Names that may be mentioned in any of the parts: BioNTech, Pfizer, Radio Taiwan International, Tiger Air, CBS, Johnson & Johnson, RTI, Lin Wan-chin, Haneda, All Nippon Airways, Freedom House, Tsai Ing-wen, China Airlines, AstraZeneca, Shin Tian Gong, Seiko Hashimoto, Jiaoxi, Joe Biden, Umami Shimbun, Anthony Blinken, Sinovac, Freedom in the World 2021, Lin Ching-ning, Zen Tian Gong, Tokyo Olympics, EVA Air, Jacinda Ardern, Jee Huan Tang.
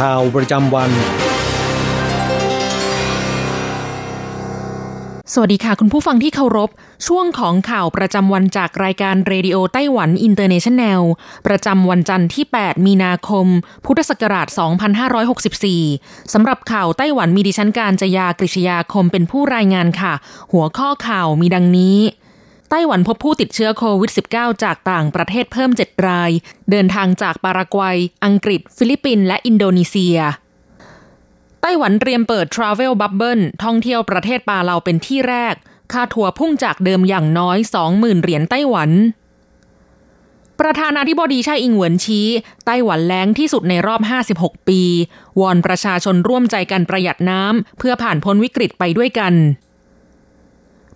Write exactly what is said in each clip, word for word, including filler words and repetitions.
ข่าวประจำวันสวัสดีค่ะคุณผู้ฟังที่เคารพช่วงของข่าวประจำวันจากรายการเรดิโอไต้หวันอินเตอร์เนชั่นแนลประจำวันจันทร์ที่แปดมีนาคมพุทธศักราชสองพันห้าร้อยหกสิบสี่สำหรับข่าวไต้หวันมีดิฉันการจยากฤษยาคมเป็นผู้รายงานค่ะหัวข้อข่าวมีดังนี้ไต้หวันพบผู้ติดเชื้อโควิด สิบเก้า จากต่างประเทศเพิ่มเจ็ดรายเดินทางจากปารากวัยอังกฤษฟิลิปปินส์และอินโดนีเซียไต้หวันเตรียมเปิด Travel Bubble ท่องเที่ยวประเทศปาเลาเป็นที่แรกค่าทัวร์พุ่งจากเดิมอย่างน้อย สองหมื่น เหรียญไต้หวันประธานาธิบดีไช่อิงเหวินชี้ไต้หวันแล้งที่สุดในรอบห้าสิบหกปีวอนประชาชนร่วมใจกันประหยัดน้ำเพื่อผ่านพ้นวิกฤตไปด้วยกัน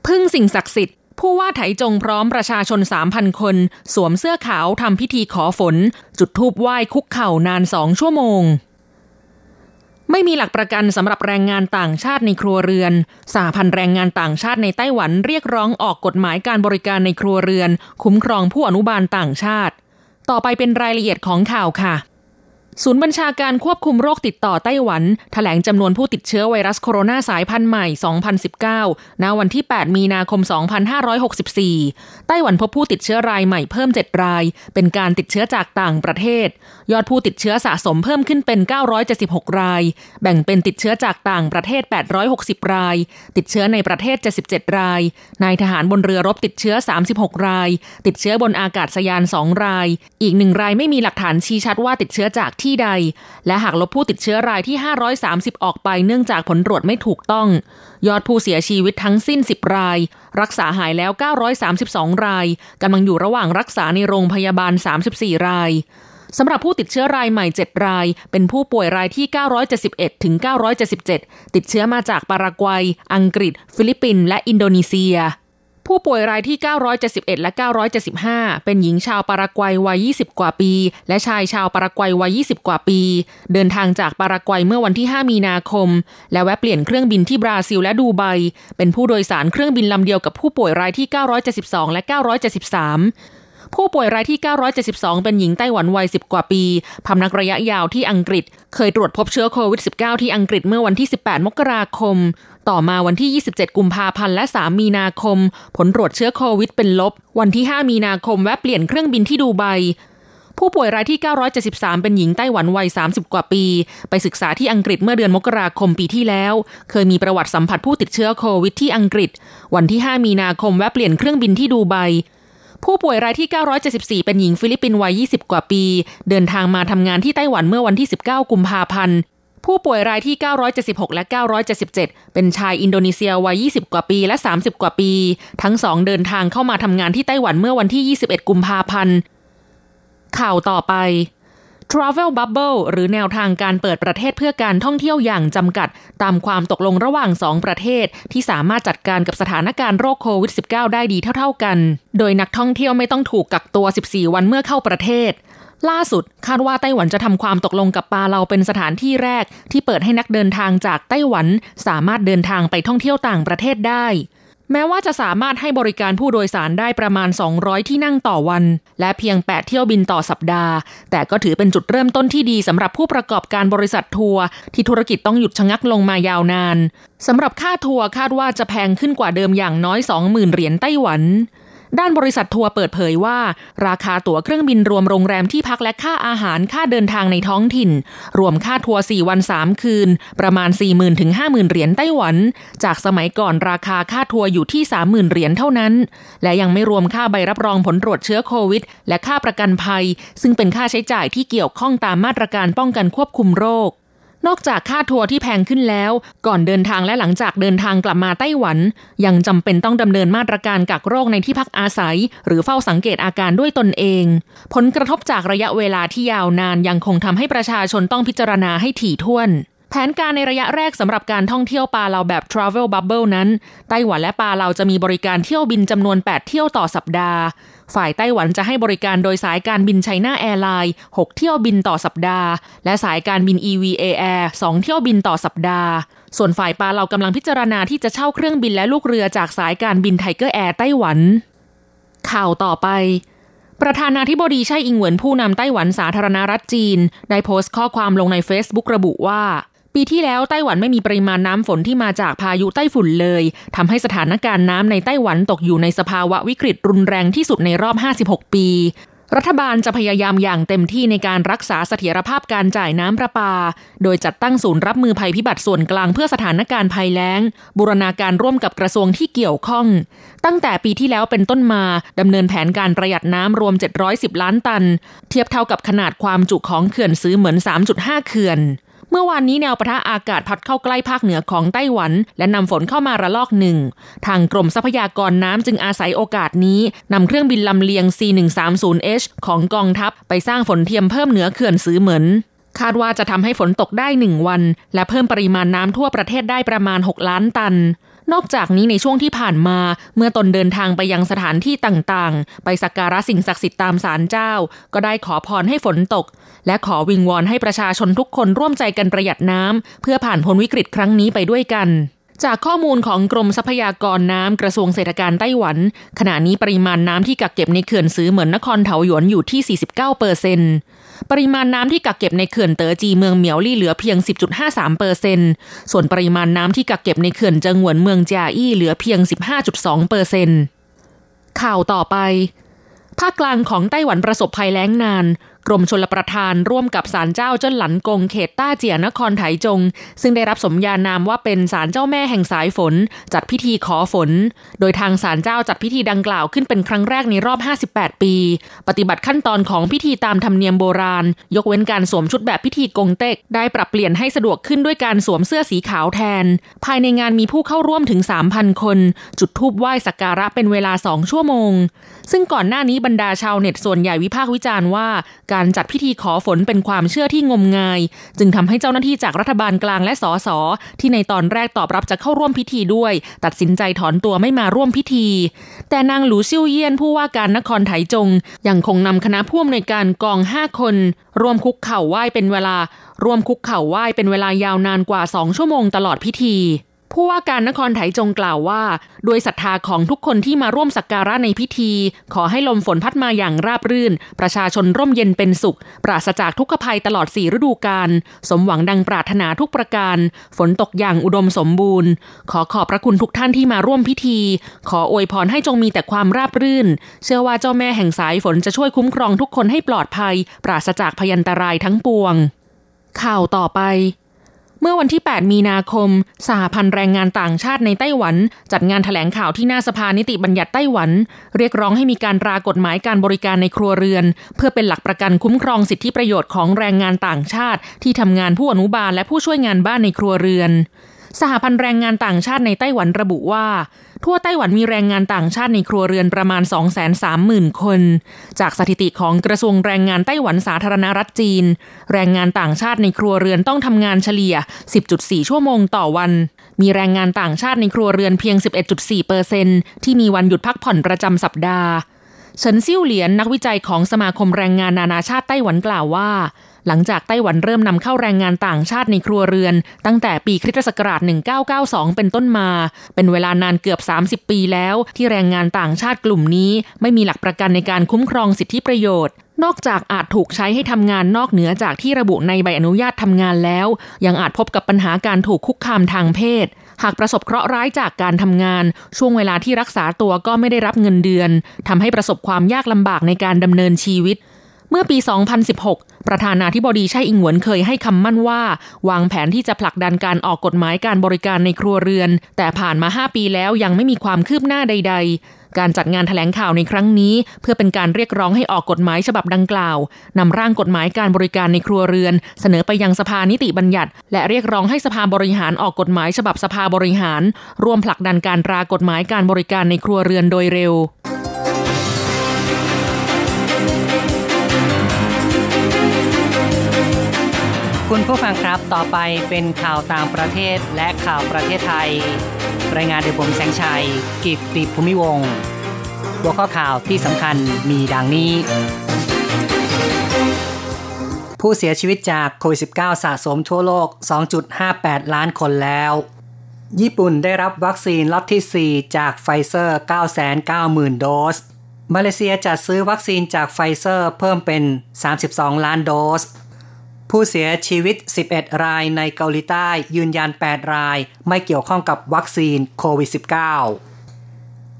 พึ่งสิ่งศักดิ์สิทธิ์ผู้ว่าไถจงพร้อมประชาชน สามพัน คนสวมเสื้อขาวทำพิธีขอฝนจุดธูปไหว้คุกเข่านานสองชั่วโมงไม่มีหลักประกันสำหรับแรงงานต่างชาติในครัวเรือนสหพันธ์แรงงานต่างชาติในไต้หวันเรียกร้องออกกฎหมายการบริการในครัวเรือนคุ้มครองผู้อนุบาลต่างชาติต่อไปเป็นรายละเอียดของข่าวค่ะศูนย์บัญชาการควบคุมโรคติดต่อไต้หวันแถลงจำนวนผู้ติดเชื้อไวรัสโคโรนาสายพันธุ์ใหม่สองพันสิบเก้าณวันที่แปดมีนาคมสองพันห้าร้อยหกสิบสี่ไต้หวันพบผู้ติดเชื้อรายใหม่เพิ่มเจ็ดรายเป็นการติดเชื้อจากต่างประเทศยอดผู้ติดเชื้อสะสมเพิ่มขึ้นเป็นเก้าร้อยเจ็ดสิบหกรายแบ่งเป็นติดเชื้อจากต่างประเทศแปดร้อยหกสิบรายติดเชื้อในประเทศเจ็ดสิบเจ็ดรายนายทหารบนเรือรบติดเชื้อสามสิบหกรายติดเชื้อบนอากาศยานสองรายอีกหนึ่งรายไม่มีหลักฐานชี้ชัดว่าติดเชื้อจากที่ใดและหากลบผู้ติดเชื้อรายที่ห้าร้อยสามสิบออกไปเนื่องจากผลตรวจไม่ถูกต้องยอดผู้เสียชีวิตทั้งสิ้นสิบรายรักษาหายแล้วเก้าร้อยสามสิบสองรายกำลังอยู่ระหว่างรักษาในโรงพยาบาลสามสิบสี่รายสำหรับผู้ติดเชื้อรายใหม่เจ็ดรายเป็นผู้ป่วยรายที่เก้าร้อยเจ็ดสิบเอ็ดถึงเก้าร้อยเจ็ดสิบเจ็ดติดเชื้อมาจากปารากวัยอังกฤษฟิลิปปินส์และอินโดนีเซียผู้ป่วยรายที่เก้าร้อยเจ็ดสิบเอ็ดและเก้าร้อยเจ็ดสิบห้าเป็นหญิงชาวปารากวัยวัยยี่สิบกว่าปีและชายชาวปารากวัยวัยยี่สิบกว่าปีเดินทางจากปารากวัยเมื่อวันที่ห้ามีนาคมและแวะเปลี่ยนเครื่องบินที่บราซิลและดูไบเป็นผู้โดยสารเครื่องบินลำเดียวกับผู้ป่วยรายที่เก้าร้อยเจ็ดสิบสองและเก้าร้อยเจ็ดสิบสามผู้ป่วยรายที่เก้าร้อยเจ็ดสิบสองเป็นหญิงไต้หวันวัยสิบกว่าปีพำนักระยะยาวที่อังกฤษเคยตรวจพบเชื้อโควิด สิบเก้า ที่อังกฤษเมื่อวันที่สิบแปดมกราคมต่อมาวันที่ยี่สิบเจ็ดกุมภาพันธ์และสามมีนาคมผลตรวจเชื้อโควิดเป็นลบวันที่ห้ามีนาคมแวะเปลี่ยนเครื่องบินที่ดูไบผู้ป่วยรายที่เก้าร้อยเจ็ดสิบสามเป็นหญิงไต้หวันวัยสามสิบกว่าปีไปศึกษาที่อังกฤษเมื่อเดือนมกราคมปีที่แล้วเคยมีประวัติสัมผัสผู้ติดเชื้อโควิดที่อังกฤษวันที่ห้ามีนาคมแวะเปลี่ยนเครื่องบินที่ดูไบผู้ป่วยรายที่เก้าร้อยเจ็ดสิบสี่เป็นหญิงฟิลิปปินส์วัยยี่สิบกว่าปีเดินทางมาทำงานที่ไต้หวันเมื่อวันที่สิบเก้ากุมภาพันธ์ผู้ป่วยรายที่เก้าร้อยเจ็ดสิบหกและเก้าร้อยเจ็ดสิบเจ็ดเป็นชายอินโดนีเซียวัยยี่สิบกว่าปีและสามสิบกว่าปีทั้งสองเดินทางเข้ามาทำงานที่ไต้หวันเมื่อวันที่ยี่สิบเอ็ดกุมภาพันธ์ข่าวต่อไป Travel Bubble หรือแนวทางการเปิดประเทศเพื่อการท่องเที่ยวอย่างจำกัดตามความตกลงระหว่างสองประเทศที่สามารถจัดการกับสถานการณ์โรคโควิด สิบเก้า ได้ดีเท่าๆกันโดยนักท่องเที่ยวไม่ต้องถูกกักตัวสิบสี่วันเมื่อเข้าประเทศล่าสุดคาดว่าไต้หวันจะทำความตกลงกับปาเลาเป็นสถานที่แรกที่เปิดให้นักเดินทางจากไต้หวันสามารถเดินทางไปท่องเที่ยวต่างประเทศได้แม้ว่าจะสามารถให้บริการผู้โดยสารได้ประมาณสองร้อยที่นั่งต่อวันและเพียงแปดเที่ยวบินต่อสัปดาห์แต่ก็ถือเป็นจุดเริ่มต้นที่ดีสำหรับผู้ประกอบการบริษัททัวร์ที่ธุรกิจต้องหยุดชะงักลงมายาวนานสำหรับค่าทัวร์คาดว่าจะแพงขึ้นกว่าเดิมอย่างน้อย สองหมื่น เหรียญไต้หวัน ด้านบริษัททัวร์เปิดเผยว่าราคาตั๋วเครื่องบินรวมโรงแรมที่พักและค่าอาหารค่าเดินทางในท้องถิ่นรวมค่าทัวร์สี่วันสามคืนประมาณ สี่หมื่นถึงห้าหมื่น เหรียญไต้หวันจากสมัยก่อนราคาค่าทัวร์อยู่ที่ สามหมื่น เหรียญเท่านั้นและยังไม่รวมค่าใบรับรองผลตรวจเชื้อโควิดและค่าประกันภัยซึ่งเป็นค่าใช้จ่ายที่เกี่ยวข้องตามมาตรการป้องกันควบคุมโรคนอกจากค่าทัวร์ที่แพงขึ้นแล้วก่อนเดินทางและหลังจากเดินทางกลับมาไต้หวันยังจำเป็นต้องดำเนินมาตรการกักโรคในที่พักอาศัยหรือเฝ้าสังเกตอาการด้วยตนเองผลกระทบจากระยะเวลาที่ยาวนานยังคงทำให้ประชาชนต้องพิจารณาให้ถี่ถ้วนแผนการในระยะแรกสำหรับการท่องเที่ยวปาเลาแบบ Travel Bubble นั้นไต้หวันและปาเลาจะมีบริการเที่ยวบินจำนวนแปดเที่ยวต่อสัปดาห์ฝ่ายไต้หวันจะให้บริการโดยสายการบิน China Airlines หกเที่ยวบินต่อสัปดาห์และสายการบิน อี วี เอ Air สองเที่ยวบินต่อสัปดาห์ส่วนฝ่ายปาเลากำลังพิจารณาที่จะเช่าเครื่องบินและลูกเรือจากสายการบิน Tiger Air ไต้หวันข่าวต่อไปประธานาธิบดีไช่อิงเหวินผู้นำไต้หวันสาธารณรัฐจีนได้โพสต์ข้อความลงใน Facebook ระบุว่าปีที่แล้วไต้หวันไม่มีปริมาณน้ำฝนที่มาจากพายุไต้ฝุ่นเลยทำให้สถานการณ์น้ำในไต้หวันตกอยู่ในสภาวะวิกฤตรุนแรงที่สุดในรอบห้าสิบหกปีรัฐบาลจะพยายามอย่างเต็มที่ในการรักษาเสถียรภาพการจ่ายน้ำประปาโดยจัดตั้งศูนย์รับมือภัยพิบัติส่วนกลางเพื่อสถานการณ์ภัยแล้งบูรณาการร่วมกับกระทรวงที่เกี่ยวข้องตั้งแต่ปีที่แล้วเป็นต้นมาดำเนินแผนการประหยัดน้ำรวมเจ็ดร้อยสิบล้านตันเทียบเท่ากับขนาดความจุของเขื่อนซื้อเหมือน สามจุดห้าเขื่อนเมื่อวานนี้แนวปะทะอากาศพัดเข้าใกล้ภาคเหนือของไต้หวันและนำฝนเข้ามาระลอกหนึ่งทางกรมทรัพยากรน้ำจึงอาศัยโอกาสนี้นำเครื่องบินลำเลียง ซี หนึ่งสามศูนย์ เอช ของกองทัพไปสร้างฝนเทียมเพิ่มเหนือเขื่อนซือเหมินคาดว่าจะทำให้ฝนตกได้หนึ่งวันและเพิ่มปริมาณน้ำทั่วประเทศได้ประมาณหกล้านตันนอกจากนี้ในช่วงที่ผ่านมาเมื่อตนเดินทางไปยังสถานที่ต่างๆไปสักการะสิ่งศักดิ์สิทธิ์ตามศาลเจ้าก็ได้ขอพรให้ฝนตกและขอวิงวอนให้ประชาชนทุกคนร่วมใจกันประหยัดน้ำเพื่อผ่านพ้นวิกฤตครั้งนี้ไปด้วยกันจากข้อมูลของกรมทรัพยากรน้ำกระทรวงเศรษฐกิจไต้หวันขณะนี้ปริมาณน้ำที่กักเก็บในเขื่อนซือเหมือนนครเถาหยวนอยู่ที่ สี่สิบเก้าเปอร์เซ็นต์ปริมาณน้ำที่กักเก็บในเขื่อนเต๋อจีเมืองเหมียวลี่เหลือเพียง สิบจุดห้าสามเปอร์เซ็นต์ ส่วนปริมาณน้ำที่กักเก็บในเขื่อนเจิงหวนเมืองจาอี้เหลือเพียง สิบห้าจุดสองเปอร์เซ็นต์ ข่าวต่อไปภาคกลางของไต้หวันประสบภัยแล้งนานกรมชลประทานร่วมกับศาลเจ้าเจิ้นหลันกงเขตต้าเจียนครไถจงซึ่งได้รับสมญานามว่าเป็นศาลเจ้าแม่แห่งสายฝนจัดพิธีขอฝนโดยทางศาลเจ้าจัดพิธีดังกล่าวขึ้นเป็นครั้งแรกในรอบห้าสิบแปดปีปฏิบัติขั้นตอนของพิธีตามธรรมเนียมโบราณยกเว้นการสวมชุดแบบพิธีกงเต็กได้ปรับเปลี่ยนให้สะดวกขึ้นด้วยการสวมเสื้อสีขาวแทนภายในงานมีผู้เข้าร่วมถึง สามพันคนจุดธูปไหว้สักการะเป็นเวลาสองชั่วโมงซึ่งก่อนหน้านี้บรรดาชาวเน็ตส่วนใหญ่วิพากษ์วิจารณ์ว่าการจัดพิธีขอฝนเป็นความเชื่อที่งมงายจึงทำให้เจ้าหน้าที่จากรัฐบาลกลางและสสที่ในตอนแรกตอบรับจะเข้าร่วมพิธีด้วยตัดสินใจถอนตัวไม่มาร่วมพิธีแต่นางหลูซิ่วเยี่ยนผู้ว่าการนครไถจงยังคงนำคณะผู้อำนวยการกองห้าคนร่วมคุกเข่าไหว้เป็นเวลาร่วมคุกเข่าไหว้เป็นเวลายาวนานกว่าสองชั่วโมงตลอดพิธีผู้ว่าการนครไถจงกล่าวว่าด้วยศรัทธาของทุกคนที่มาร่วมสักการะในพิธีขอให้ลมฝนพัดมาอย่างราบรื่นประชาชนร่มเย็นเป็นสุขปราศจากทุกภัยตลอดสี่ฤดูกาลสมหวังดังปรารถนาทุกประการฝนตกอย่างอุดมสมบูรณ์ขอขอบพระคุณทุกท่านที่มาร่วมพิธีขออวยพรให้จงมีแต่ความราบรื่นเชื่อว่าเจ้าแม่แห่งสายฝนจะช่วยคุ้มครองทุกคนให้ปลอดภัยปราศจากพยันตรายทั้งปวงข่าวต่อไปเมื่อวันที่แปดมีนาคมสหพันธ์แรงงานต่างชาติในไต้หวันจัดงานแถลงข่าวที่หน้าสภานิติบัญญัติไต้หวันเรียกร้องให้มีการตรากฎหมายการบริการในครัวเรือนเพื่อเป็นหลักประกันคุ้มครองสิทธิประโยชน์ของแรงงานต่างชาติที่ทำงานผู้อนุบาลและผู้ช่วยงานบ้านในครัวเรือนสหพันธ์แรงงานต่างชาติในไต้หวันระบุว่าทั่วไต้หวันมีแรงงานต่างชาติในครัวเรือนประมาณ สองแสนสามหมื่นคนจากสถิติของกระทรวงแรงงานไต้หวันสาธารณรัฐจีนแรงงานต่างชาติในครัวเรือนต้องทำงานเฉลี่ย สิบจุดสี่ชั่วโมงต่อวันมีแรงงานต่างชาติในครัวเรือนเพียง สิบเอ็ดจุดสี่เปอร์เซ็นต์ ที่มีวันหยุดพักผ่อนประจำสัปดาห์เฉินซิ่วเหลียนนักวิจัยของสมาคมแรงงานนานาชาติไต้หวันกล่าวว่าหลังจากไต้หวันเริ่มนำเข้าแรงงานต่างชาติในครัวเรือนตั้งแต่ปีคริสตศักราชหนึ่งพันเก้าร้อยเก้าสิบสองเป็นต้นมาเป็นเวลานานเกือบสามสิบปีแล้วที่แรงงานต่างชาติกลุ่มนี้ไม่มีหลักประกันในการคุ้มครองสิทธิประโยชน์นอกจากอาจถูกใช้ให้ทำงานนอกเหนือจากที่ระบุในใบอนุญาตทำงานแล้วยังอาจพบกับปัญหาการถูกคุกคามทางเพศ หากประสบเคราะห์ร้ายจากการทำงานช่วงเวลาที่รักษาตัวก็ไม่ได้รับเงินเดือนทำให้ประสบความยากลำบากในการดำเนินชีวิตเมื่อปีสองพันสิบหกประธานาธิบดีไช่อิงหวนเคยให้คำมั่นว่าวางแผนที่จะผลักดันการออกกฎหมายการบริการในครัวเรือนแต่ผ่านมาห้าปีแล้วยังไม่มีความคืบหน้าใดๆการจัดงานแถลงข่าวในครั้งนี้เพื่อเป็นการเรียกร้องให้ออกกฎหมายฉบับดังกล่าวนำร่างกฎหมายการบริการในครัวเรือนเสนอไปยังสภานิติบัญญัติและเรียกร้องให้สภาบริหารออกกฎหมายฉบับสภาบริหารร่วมผลักดันการตรากฎหมายการบริการในครัวเรือนโดยเร็วคุณผู้ฟังครับต่อไปเป็นข่าวต่างประเทศและข่าวประเทศไทยรายงานโดยผมแสงชัยกิตติภูมิวงศ์หัวข้อข่าวที่สำคัญมีดังนี้ผู้เสียชีวิตจากโควิด สิบเก้า สะสมทั่วโลก สองจุดห้าแปด ล้านคนแล้วญี่ปุ่นได้รับวัคซีนล็อตที่สี่จากไฟเซอร์ เก้าแสนเก้าหมื่น โดสมาเลเซียจัดซื้อวัคซีนจากไฟเซอร์เพิ่มเป็นสามสิบสองล้านโดสผู้เสียชีวิตสิบเอ็ดรายในเกาหลีใต้ยืนยันแปดรายไม่เกี่ยวข้องกับวัคซีนโควิด สิบเก้า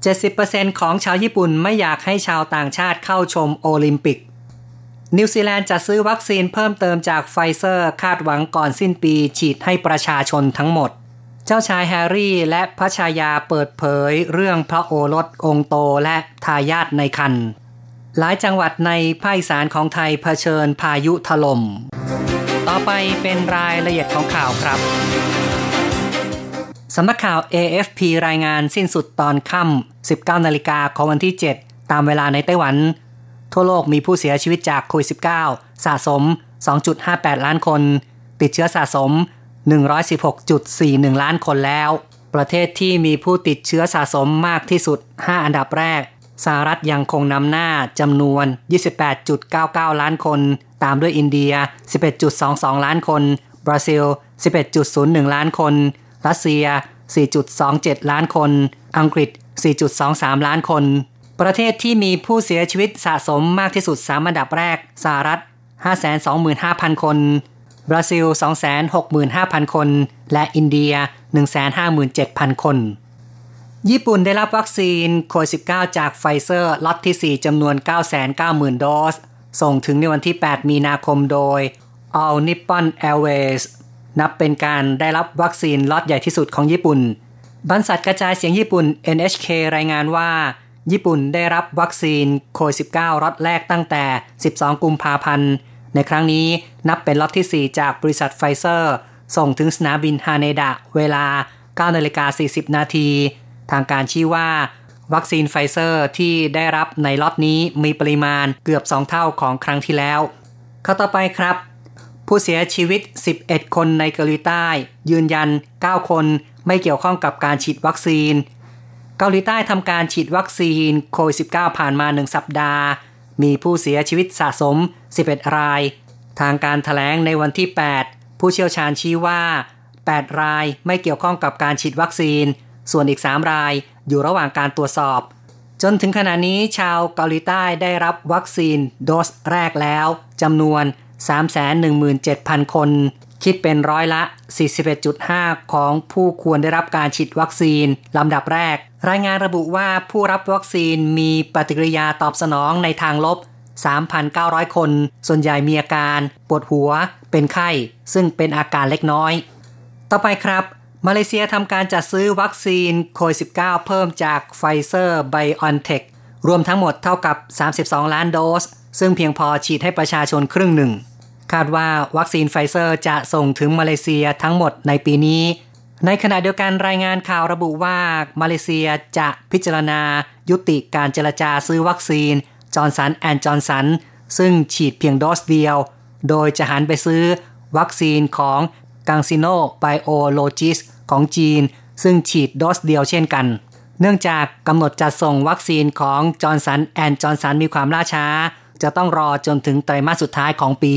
เจ็ดสิบเปอร์เซ็นต์ ของชาวญี่ปุ่นไม่อยากให้ชาวต่างชาติเข้าชมโอลิมปิกนิวซีแลนด์จะซื้อวัคซีนเพิ่มเติมจากไฟเซอร์คาดหวังก่อนสิ้นปีฉีดให้ประชาชนทั้งหมดเจ้าชายแฮร์รี่และพระชายาเปิดเผยเรื่องพระโอรสองค์โตและทายาทในครรภ์หลายจังหวัดในภาคอีสานของไทยเผชิญพายุถล่มต่อไปเป็นรายละเอียดของข่าวครับสำนักข่าว เอ เอฟ พี รายงานสิ้นสุดตอนค่ำ สิบเก้านาฬิกา ของวันที่ เจ็ดตามเวลาในไต้หวันทั่วโลกมีผู้เสียชีวิตจากโควิด สิบเก้า สะสม สองจุดห้าแปด ล้านคนติดเชื้อสะสม หนึ่งร้อยสิบหกจุดสี่หนึ่ง ล้านคนแล้วประเทศที่มีผู้ติดเชื้อสะสมมากที่สุดห้าอันดับแรกสหรัฐยังคงนำหน้าจำนวน ยี่สิบแปดจุดเก้าเก้า ล้านคนตามด้วยอินเดีย สิบเอ็ดจุดสองสอง ล้านคนบราซิล สิบเอ็ดจุดศูนย์หนึ่ง ล้านคนรัสเซีย สี่จุดสองเจ็ด ล้านคนอังกฤษ สี่จุดสองสาม ล้านคนประเทศที่มีผู้เสียชีวิตสะสมมากที่สุดสามอันดับแรกสหรัฐ ห้าแสนสองหมื่นห้าพัน คนบราซิล สองแสนหกหมื่นห้าพัน คนและอินเดีย หนึ่งแสนห้าหมื่นเจ็ดพัน คนญี่ปุ่นได้รับวัคซีนโควิด สิบเก้า จากไฟเซอร์ล็อตที่สี่จำนวน เก้าแสนเก้าหมื่น โดสส่งถึงในวันที่แปดมีนาคมโดย All Nippon Airways นับเป็นการได้รับวัคซีนล็อตใหญ่ที่สุดของญี่ปุ่นบรรษัทกระจายเสียงญี่ปุ่น เอ็น เอช เค รายงานว่าญี่ปุ่นได้รับวัคซีนโควิด สิบเก้า ล็อตแรกตั้งแต่สิบสองกุมภาพันธ์ในครั้งนี้นับเป็นล็อตที่สี่จากบริษัทไฟเซอร์ส่งถึงสนามบินฮาเนดะเวลา เก้านาฬิกาสี่สิบ นาทีทางการชี้ว่าวัคซีนไฟเซอร์ที่ได้รับในล็อตนี้มีปริมาณเกือบสองเท่าของครั้งที่แล้วข้อต่อไปครับผู้เสียชีวิตสิบเอ็ดคนในเกาหลีใต้ยืนยันเก้าคนไม่เกี่ยวข้องกับการฉีดวัคซีนเกาหลีใต้ทำการฉีดวัคซีนโควิด สิบเก้า ผ่านมาหนึ่งสัปดาห์มีผู้เสียชีวิตสะสมสิบเอ็ดรายทางการแถลงในวันที่แปดผู้เชี่ยวชาญชี้ว่าแปดรายไม่เกี่ยวข้องกับการฉีดวัคซีนส่วนอีกสามรายอยู่ระหว่างการตรวจสอบจนถึงขณะนี้ชาวเกาหลีใต้ได้รับวัคซีนโดสแรกแล้วจำนวน สามแสนหนึ่งหมื่นเจ็ดพัน คนคิดเป็นร้อยละ สี่สิบเอ็ดจุดห้า ของผู้ควรได้รับการฉีดวัคซีนลำดับแรกรายงานระบุว่าผู้รับวัคซีนมีปฏิกิริยาตอบสนองในทางลบ สามพันเก้าร้อย คนส่วนใหญ่มีอาการปวดหัวเป็นไข้ซึ่งเป็นอาการเล็กน้อยต่อไปครับมาเลเซียทำการจัดซื้อวัคซีนโควิด สิบเก้า เพิ่มจากไฟเซอร์ไบออนเทครวมทั้งหมดเท่ากับสามสิบสองล้านโดสซึ่งเพียงพอฉีดให้ประชาชนครึ่งหนึ่งคาดว่าวัคซีนไฟเซอร์จะส่งถึงมาเลเซียทั้งหมดในปีนี้ในขณะเดียวกันรายงานข่าวระบุว่ามาเลเซียจะพิจารณายุติการเจรจาซื้อวัคซีนจอห์นสันแอนด์จอห์นสันซึ่งฉีดเพียงโดสเดียวโดยจะหันไปซื้อวัคซีนของกังซิโนไบโอโลจิสของจีนซึ่งฉีดโดสเดียวเช่นกันเนื่องจากกำหนดจัดส่งวัคซีนของจอห์นสันแอนด์จอห์นสันมีความล่าช้าจะต้องรอจนถึงไตรมาสสุดท้ายของปี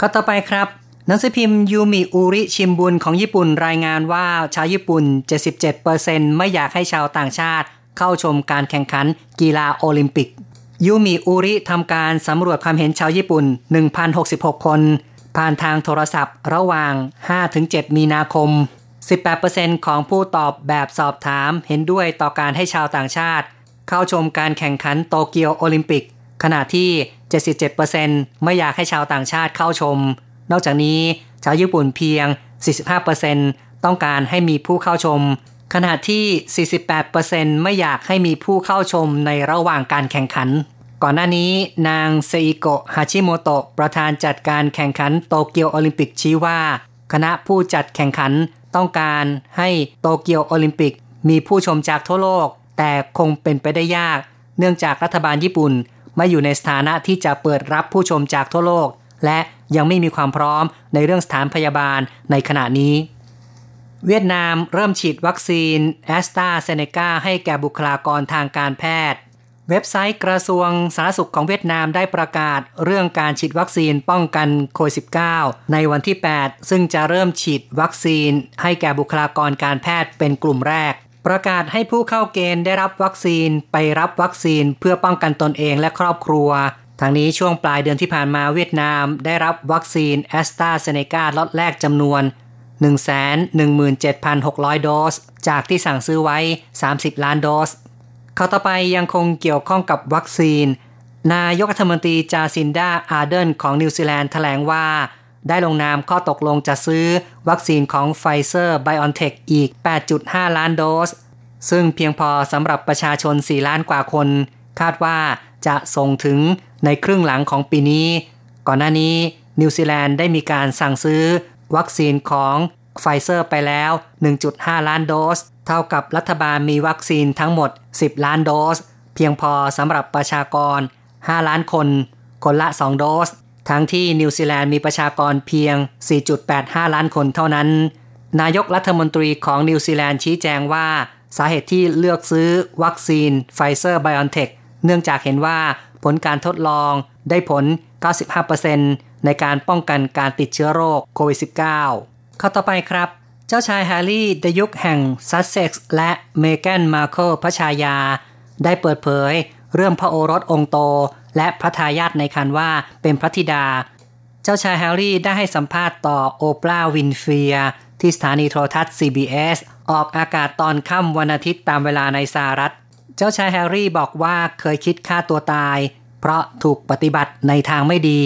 ข้อต่อไปครับหนังสือพิมพ์ยูมิอุริชิมบุนของญี่ปุ่นรายงานว่าชาวญี่ปุ่น เจ็ดสิบเจ็ดเปอร์เซ็นต์ ไม่อยากให้ชาวต่างชาติเข้าชมการแข่งขันกีฬาโอลิมปิกยูมิอุริทำการสำรวจความเห็นชาวญี่ปุ่น หนึ่งพันหกสิบหก คนผ่านทางโทรศัพท์ระหว่าง ห้าถึงเจ็ด มีนาคม สิบแปดเปอร์เซ็นต์ ของผู้ตอบแบบสอบถามเห็นด้วยต่อการให้ชาวต่างชาติเข้าชมการแข่งขันโตเกียวโอลิมปิกขณะที่ เจ็ดสิบเจ็ดเปอร์เซ็นต์ ไม่อยากให้ชาวต่างชาติเข้าชมนอกจากนี้ชาวญี่ปุ่นเพียง สี่สิบห้าเปอร์เซ็นต์ ต้องการให้มีผู้เข้าชมขณะที่ สี่สิบแปดเปอร์เซ็นต์ ไม่อยากให้มีผู้เข้าชมในระหว่างการแข่งขันก่อนหน้านี้นางเซอิโกะฮาชิโมโตะประธานจัดการแข่งขันโตเกียวโอลิมปิกชี้ว่าคณะผู้จัดแข่งขันต้องการให้โตเกียวโอลิมปิกมีผู้ชมจากทั่วโลกแต่คงเป็นไปได้ยากเนื่องจากรัฐบาลญี่ปุ่นไม่อยู่ในสถานะที่จะเปิดรับผู้ชมจากทั่วโลกและยังไม่มีความพร้อมในเรื่องสถานพยาบาลในขณะนี้เวียดนามเริ่มฉีดวัคซีนแอสตราเซเนกาให้แก่บุคลากรทางการแพทย์เว็บไซต์กระทรวงสาธารณสุขของเวียดนามได้ประกาศเรื่องการฉีดวัคซีนป้องกันโควิด สิบเก้า ในวันที่ แปดซึ่งจะเริ่มฉีดวัคซีนให้แก่บุคลากรการแพทย์เป็นกลุ่มแรกประกาศให้ผู้เข้าเกณฑ์ได้รับวัคซีนไปรับวัคซีนเพื่อป้องกันตนเองและครอบครัวทางนี้ช่วงปลายเดือนที่ผ่านมาเวียดนามได้รับวัคซีนแอสตราเซเนกาล็อตแรกจำนวน หนึ่งแสนหนึ่งหมื่นเจ็ดพันหกร้อย โดสจากที่สั่งซื้อไว้สามสิบล้านโดสข่าวต่อไปยังคงเกี่ยวข้องกับวัคซีนนายกรัฐมนตรีจาซินดาอาร์เดนของนิวซีแลนด์แถลงว่าได้ลงนามข้อตกลงจะซื้อวัคซีนของไฟเซอร์ไบออนเทคอีก แปดจุดห้า ล้านโดสซึ่งเพียงพอสำหรับประชาชนสี่ล้านกว่าคนคาดว่าจะส่งถึงในครึ่งหลังของปีนี้ก่อนหน้านี้นิวซีแลนด์ได้มีการสั่งซื้อวัคซีนของไฟเซอร์ไปแล้ว หนึ่งจุดห้า ล้านโดสเท่ากับรัฐบาลมีวัคซีนทั้งหมดสิบล้านโดสเพียงพอสำหรับประชากรห้าล้านคนคนละสองโดสทั้งที่นิวซีแลนด์มีประชากรเพียง สี่จุดแปดห้า ล้านคนเท่านั้นนายกรัฐมนตรีของนิวซีแลนด์ชี้แจงว่าสาเหตุที่เลือกซื้อวัคซีนไฟเซอร์ไบออนเทคเนื่องจากเห็นว่าผลการทดลองได้ผล เก้าสิบห้าเปอร์เซ็นต์ ในการป้องกันการติดเชื้อโรคโควิด สิบเก้า ข้อต่อไปครับเจ้าชายแฮร์รี่ในยุคแห่งซัสเซ็กซ์และเมแกนมาร์เคิลพระชายาได้เปิดเผยเรื่องพระโอรสองค์โตและพระทายาทในครรภ์ว่าเป็นพระธิดาเจ้าชายแฮร์รี่ได้ให้สัมภาษณ์ต่อโอปราห์วินฟรีย์ที่สถานีโทรทัศน์ ซี บี เอส ออกอากาศตอนค่ำวันอาทิตย์ตามเวลาในสหรัฐเจ้าชายแฮร์รี่บอกว่าเคยคิดฆ่าตัวตายเพราะถูกปฏิบัติในทางไม่ดี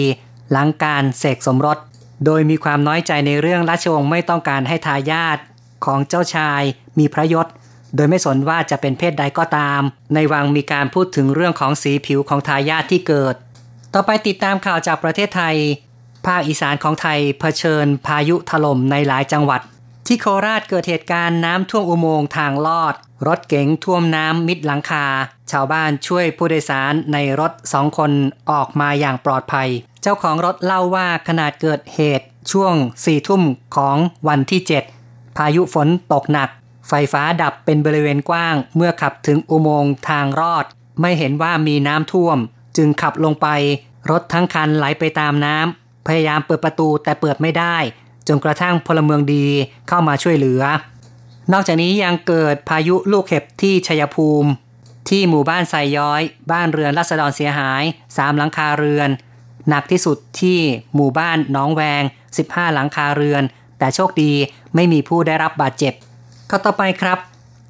หลังการเสกสมรสโดยมีความน้อยใจในเรื่องราชวงศ์ไม่ต้องการให้ทายาทของเจ้าชายมีพระยศโดยไม่สนว่าจะเป็นเพศใดก็ตามในวังมีการพูดถึงเรื่องของสีผิวของทายาทที่เกิดต่อไปติดตามข่าวจากประเทศไทยภาคอีสานของไทยเผชิญพายุถล่มในหลายจังหวัดที่โคราชเกิดเหตุการณ์น้ำท่วมอุโมงค์ทางลอดรถเก๋งท่วมน้ำมิดหลังคาชาวบ้านช่วยผู้โดยสารในรถสองคนออกมาอย่างปลอดภัยเจ้าของรถเล่าว่าขณะเกิดเหตุช่วงสี่ทุ่มของวันที่เจ็ดพายุฝนตกหนักไฟฟ้าดับเป็นบริเวณกว้างเมื่อขับถึงอุโมงค์ทางรอดไม่เห็นว่ามีน้ำท่วมจึงขับลงไปรถทั้งคันไหลไปตามน้ำพยายามเปิดประตูแต่เปิดไม่ได้จนกระทั่งพลเมืองดีเข้ามาช่วยเหลือนอกจากนี้ยังเกิดพายุลูกเห็บที่ชัยภูมิที่หมู่บ้านไซย้อยบ้านเรือนราษฎรเสียหายสามหลังคาเรือนหนักที่สุดที่หมู่บ้านหนองแวงสิบห้าหลังคาเรือนแต่โชคดีไม่มีผู้ได้รับบาดเจ็บข้อต่อไปครับ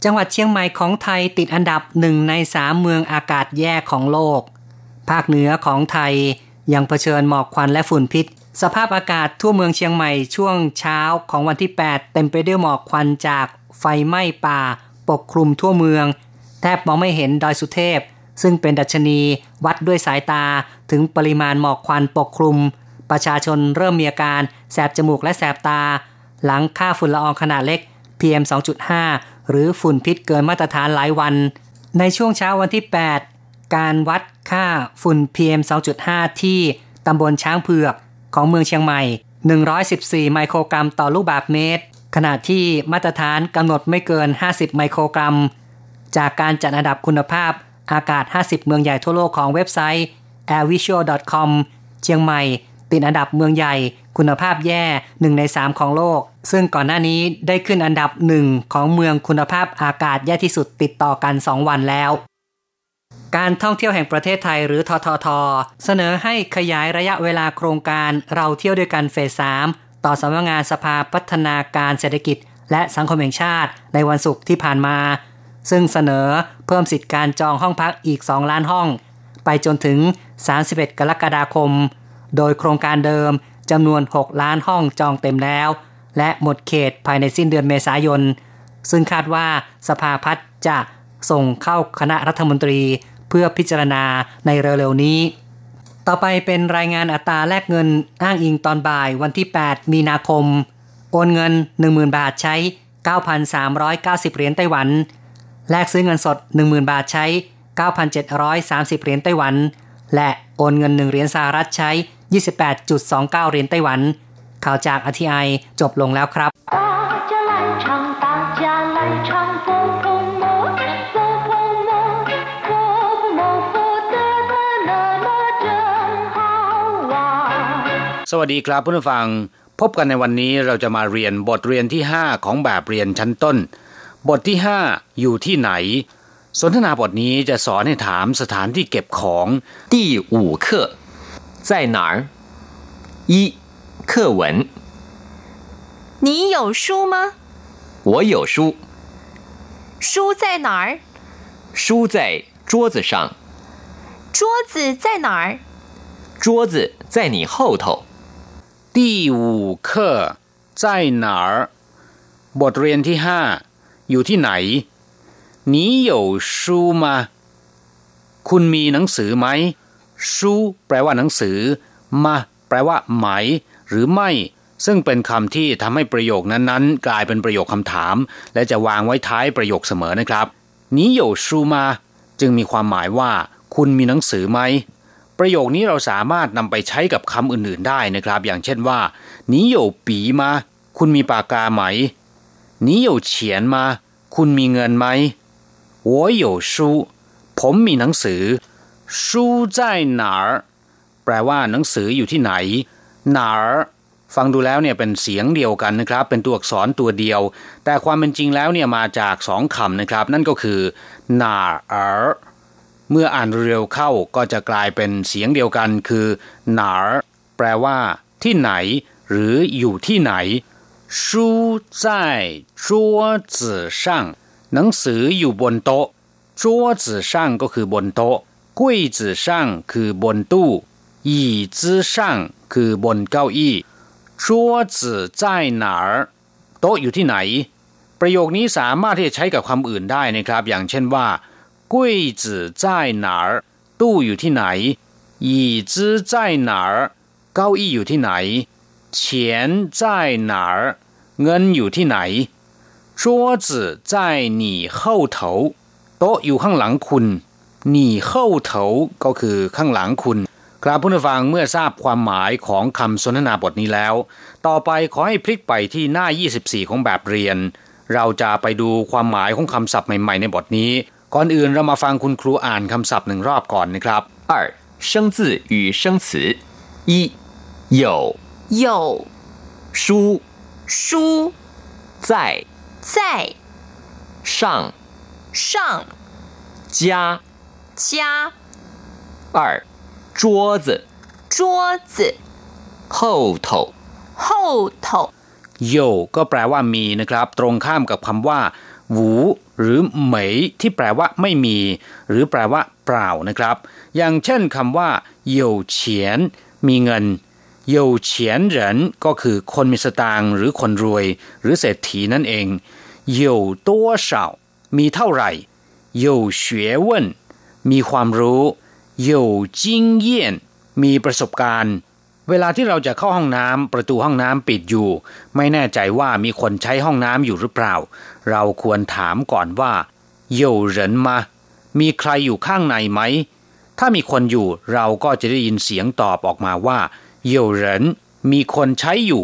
จังหวัดเชียงใหม่ของไทยติดอันดับหนึ่งในสามเมืองอากาศแย่ของโลกภาคเหนือของไทยยังเผชิญหมอกควันและฝุ่นพิษสภาพอากาศทั่วเมืองเชียงใหม่ช่วงเช้าของวันที่แปดเต็มไปด้วยหมอกควันจากไฟไหม้ป่าปกคลุมทั่วเมืองแทบมองไม่เห็นดอยสุเทพซึ่งเป็นดัชนีวัดด้วยสายตาถึงปริมาณหมอกควันปกคลุมประชาชนเริ่มมีอาการแสบจมูกและแสบตาหลังค่าฝุ่นละอองขนาดเล็ก พี เอ็ม สองจุดห้า หรือฝุ่นพิษเกินมาตรฐานหลายวันในช่วงเช้าวันที่แปดการวัดค่าฝุ่น พี เอ็ม สองจุดห้า ที่ตำบลช้างเผือกของเมืองเชียงใหม่หนึ่งร้อยสิบสี่ไมโครกรัมต่อลูกบาศก์เมตรขณะที่มาตรฐานกำหนดไม่เกินห้าสิบไมโครกรัมจากการจัดอันดับคุณภาพอากาศห้าสิบเมืองใหญ่ทั่วโลกของเว็บไซต์ แอร์วิชัว ดอท คอม เชียงใหม่ติดอันดับเมืองใหญ่คุณภาพแย่หนึ่งในสามของโลกซึ่งก่อนหน้านี้ได้ขึ้นอันดับหนึ่งของเมืองคุณภาพอากาศแย่ที่สุดติดต่อกันสองวันแล้วการท่องเที่ยวแห่งประเทศไทยหรือททท.เสนอให้ขยายระยะเวลาโครงการเราเที่ยวด้วยกันเฟสสามต่อสำนักงานสภาพัฒนาการเศรษฐกิจ และสังคมแห่งชาติในวันศุกร์ที่ผ่านมาซึ่งเสนอเพิ่มสิทธิการจองห้องพักอีกสองล้านห้องไปจนถึงสามสิบเอ็ดกรกฎาคมโดยโครงการเดิมจำนวนหกล้านห้องจองเต็มแล้วและหมดเขตภายในสิ้นเดือนเมษายนซึ่งคาดว่าสภาพัฒน์จะส่งเข้าคณะรัฐมนตรีเพื่อพิจารณาในเร็วๆนี้ต่อไปเป็นรายงานอัตราแลกเงินอ้างอิงตอนบ่ายวันที่แปดมีนาคมโอนเงิน หนึ่งหมื่น บาทใช้ เก้าพันสามร้อยเก้าสิบ เหรียญไต้หวันแลกซื้อเงินสด หนึ่งหมื่น บาทใช้ เก้าพันเจ็ดร้อยสามสิบ เหรียญไต้หวันและโอนเงินหนึ่งเหรียญสหรัฐใช้ ยี่สิบแปดจุดสองเก้า เหรียญไต้หวันข่าวจาก อาร์ ที ไอ จบลงแล้วครับสวัสดีครับผู้ฟังพบกันในวันนี้เราจะมาเรียนบทเรียนที่ห้าของแบบเรียนชั้นต้นบทที่ห้าอยู่ที่ไหนสนทนาบทนี้จะสอนให้ถามสถานที่เก็บของที่ห้า课在哪儿一课文你有书吗我有书书在哪儿书在桌子上桌子在哪儿桌子在你后头第五课在哪儿บทเรียนที่ห้าอยู่ที่ไหน你有书吗คุณมีหนังสือไหมชูแปลว่าหนังสือมาแปลว่าไหมหรือไม่ซึ่งเป็นคำที่ทำให้ประโยคนั้นๆกลายเป็นประโยคคำถามและจะวางไว้ท้ายประโยคเสมอนะครับ你有书吗จึงมีความหมายว่าคุณมีหนังสือไหมประโยคนี้เราสามารถนำไปใช้กับคำอื่นๆได้นะครับอย่างเช่นว่าหนีอยู่ปีมาคุณมีปากกาไหมหนีอยู่เฉียนมาคุณมีเงินไหม我有书ผมมีหนังสือ书在哪儿แปลว่าหนังสืออยู่ที่ไหน哪儿ฟังดูแล้วเนี่ยเป็นเสียงเดียวกันนะครับเป็นตัวอักษรตัวเดียวแต่ความเป็นจริงแล้วเนี่ยมาจากสองคำนะครับนั่นก็คือ哪儿เมื่ออ่านเร็วเข้าก็จะกลายเป็นเสียงเดียวกันคือ哪儿แปลว่าที่ไหนหรืออยู่ที่ไหน书在桌子上หนังสืออยู่บนโต๊ะ桌子上ก็คือบนโต๊ะ柜子上คือบนตู้椅子上คือบนเก้าอี้桌子在哪儿โต๊ะอยู่ที่ไหนประโยคนี้สามารถที่จะใช้กับคำอื่นได้นะครับอย่างเช่นว่า柜子在哪儿ตู้อยู่ที่ไหน椅子在哪儿เก้าอี้อยู่ที่ไหน钱在哪儿เงินอยู่ที่ไหน桌子在你后头โต๊ะอยู่ข้างหลังคุณ你后头ก็คือข้างหลังคุณครับผู้ฟังเมื่อทราบความหมายของคำสนทนาบทนี้แล้วต่อไปขอให้พลิกไปที่หน้ายี่สิบสี่ของแบบเรียนเราจะไปดูความหมายของคำศัพท์ใหม่ๆในบทนี้ก่อนอื่นเรามาฟังคุณครูอ่านคำศัพท์หนึ่งรอบก่อนนะครับสอง声字与声词一有有书书在在上上家家二桌子桌子后头后头有ก็แปลว่ามีนะครับตรงข้ามกับคำว่าหวูหรือเหมยที่แปลว่าไม่มีหรือแปลว่าเปล่านะครับอย่างเช่นคำว่าเหย่เฉียนมีเงินเหย่เฉียนเหรินก็คือคนมีสตางค์หรือคนรวยหรือเศรษฐีนั่นเองเหย่ตัวเฉามีเท่าไหร่เหย่เฉวนมีความรู้เหย่จิงเยี่ยนมีประสบการณ์เวลาที่เราจะเข้าห้องน้ำประตูห้องน้ำปิดอยู่ไม่แน่ใจว่ามีคนใช้ห้องน้ำอยู่หรือเปล่าเราควรถามก่อนว่า有人吗มีใครอยู่ข้างในไหมถ้ามีคนอยู่เราก็จะได้ยินเสียงตอบออกมาว่า有人มีคนใช้อยู่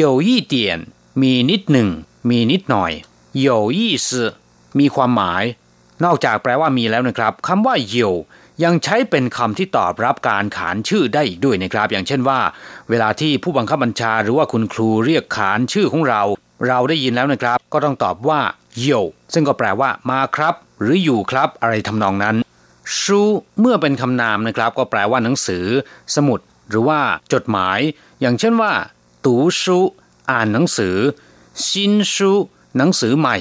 有一点มีนิดหนึ่งมีนิดหน่อย有意思มีความหมายนอกจากแปลว่ามีแล้วนะครับคำว่า有ยังใช้เป็นคำที่ตอบรับการขานชื่อได้อีกด้วยนะครับอย่างเช่นว่าเวลาที่ผู้บังคับบัญชาหรือว่าคุณครูเรียกขานชื่อของเราเราได้ยินแล้วนะครับก็ต้องตอบว่าโย่ซึ่งก็แปลว่ามาครับหรืออยู่ครับอะไรทำนองนั้นชูเมื่อเป็นคำนามนะครับก็แปลว่าหนังสือสมุดหรือว่าจดหมายอย่างเช่นว่าตู่ชูอ่านหนังสือซินชู หนังสือใหม่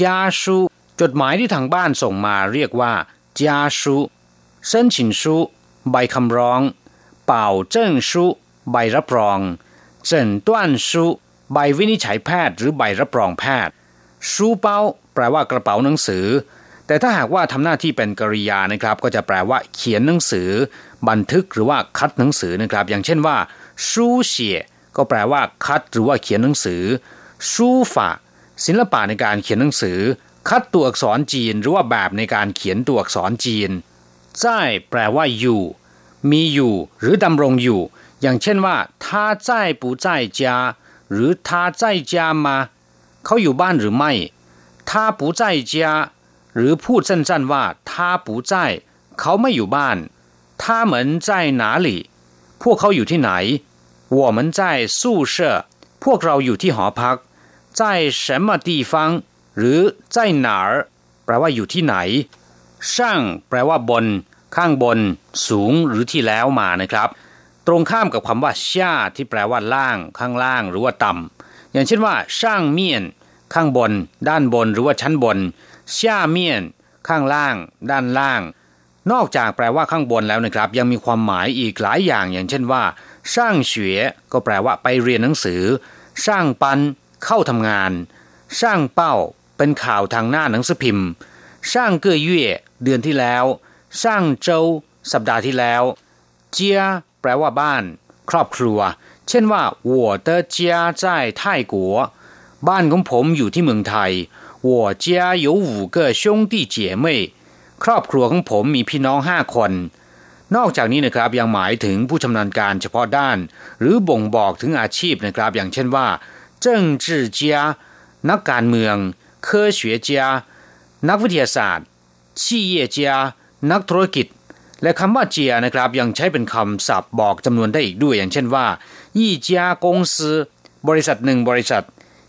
จาชูจดหมายที่ทางบ้านส่งมาเรียกว่าจาชูเซินฉินชูใบคำร้องเป่าเจิ้งชูใบรับรองเจิ่นต้วนชูใบวินิจฉัยแพทย์หรือใบรับรองแพทย์ชูเป้าแปลว่ากระเป๋าหนังสือแต่ถ้าหากว่าทำหน้าที่เป็นกริยานะครับก็จะแปลว่าเขียนหนังสือบันทึกหรือว่าคัดหนังสือนะครับอย่างเช่นว่าชูเฉี่ยก็แปลว่าคัดหรือว่าเขียนหนังสือชูฝ่าศิลปะในการเขียนหนังสือคัดตัวอักษรจีนหรือว่าแบบในการเขียนตัวอักษรจีนใช่แปลว่าอยู่มีอยู่หรือดำรงอยู่อย่างเช่นว่าท่าใจปูใจจาหรือท่าใจจามาเขาอยู่บ้านหรือไม่ท่าปูใจจาหรือพูดสั้นๆว่าท่าปูใจเขาไม่อยู่บ้านท่าเหมือนใจหนาหลี่พวกเขาอยู่ที่ไหน我们在宿舍พวกเราอยู่ที่หอพัก在什么地方หรือ在哪儿แปลว่าอยู่ที่ไหนช่างแปลว่าบนข้างบนสูงหรือที่แล้วมานะครับตรงข้ามกับคำว่าช่าที่แปลว่าล่างข้างล่างหรือว่าต่ำอย่างเช่นว่าช่างเมียนข้างบนด้านบนหรือว่าชั้นบนช่าเมียนข้างล่างด้านล่างนอกจากแปลว่าข้างบนแล้วนะครับยังมีความหมายอีกหลายอย่างอย่างเช่นว่าช่างเฉวยก็แปลว่าไปเรียนหนังสือช่างปันเข้าทำงานช่างเป้าเป็นข่าวทางหน้าหนังสือพิมพ์ช่างเกื้อเย่เดือนที่แล้วช่างเจ้าสัปดาห์ที่แล้วเจียแปลว่าบ้านครอบครัวเช่นว่า我的家在泰国บ้านของผมอยู่ที่เมืองไทย我家有五个兄弟姐妹ครอบครัวของผมมีพี่น้องห้าคนนอกจากนี้นะครับยังหมายถึงผู้ชำนาญการเฉพาะด้านหรือบ่งบอกถึงอาชีพนะครับอย่างเช่นว่าเจิ้งจื่อเจียนักการเมืองเคอเฉียเจียนักวิทยาศาสตร์ชี่เย่เจียนักธุรกิจและคำว่าเจียนะครับยังใช้เป็นคำศัพท์บอกจำนวนได้อีกด้วยอย่างเช่นว่ายี่เจียกงซือบริษัทหนึ่งบริษัท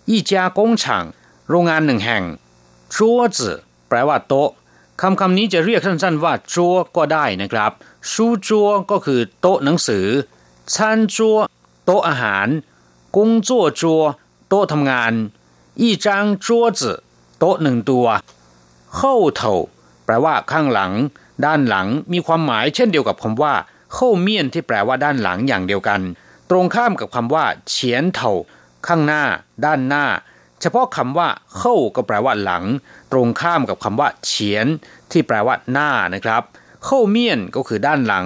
ยี่เจียกงฉ่างโรงงานหนึ่งแห่งจัวจื่อแปลว่าโต๊ะคำคำนี้จะเรียกสั้นๆว่าจัวก็ได้นะครับชูจัวก็คือโต๊ะหนังสือชันจัวโต๊ะอาหารกงจัวจัวโต๊ะทำงานยี่จางจัวจื่อโต๊ะหนึ่งตัวเข่าเถาแปลว่าข้างหลังด้านหลังมีความหมายเช่นเดียวกับคำว่าเข่าเมียนที่แปลว่าด้านหลังอย่างเดียวกันตรงข้ามกับคำว่าเฉียนเถาข้างหน้าด้านหน้าเฉพาะคำว่าเข่าก็แปลว่าหลังตรงข้ามกับคำว่าเฉียนที่แปลว่าหน้านะครับเข่าเมียนก็คือด้านหลัง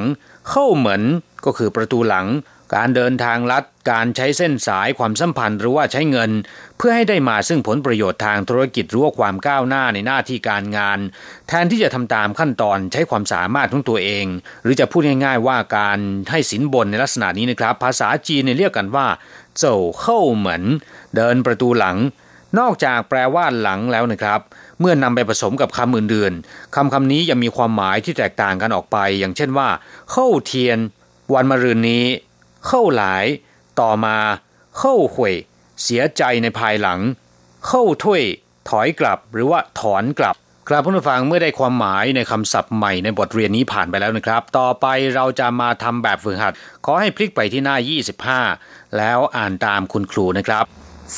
เข่าเหมือนก็คือประตูหลังการเดินทางลัดการใช้เส้นสายความสัมพันธ์หรือว่าใช้เงินเพื่อให้ได้มาซึ่งผลประโยชน์ทางธุรกิจหรือว่าความก้าวหน้าในหน้าที่การงานแทนที่จะทำตามขั้นตอนใช้ความสามารถของตัวเองหรือจะพูดง่ายๆว่าการให้สินบนในลักษณะนี้นะครับภาษาจีนเรียกกันว่าเจ้าเข้าเหมือนเดินประตูหลังนอกจากแปลว่าหลังแล้วนะครับเมื่อนำไปผสมกับคำอื่นๆคำคำนี้ยังมีความหมายที่แตกต่างกันออกไปอย่างเช่นว่าเข้าเทียนวันมะรืนนี้เข้าหลายต่อมาเข้าห่วยเสียใจในภายหลังเข้าถ้วยถอยกลับหรือว่าถอนกลับกลับผู้ฟังเมื่อได้ความหมายในคำศัพท์ใหม่ในบทเรียนนี้ผ่านไปแล้วนะครับต่อไปเราจะมาทำแบบฝึกหัดขอให้พลิกไปที่หน้ายี่สิบห้าแล้วอ่านตามคุณครูนะครับ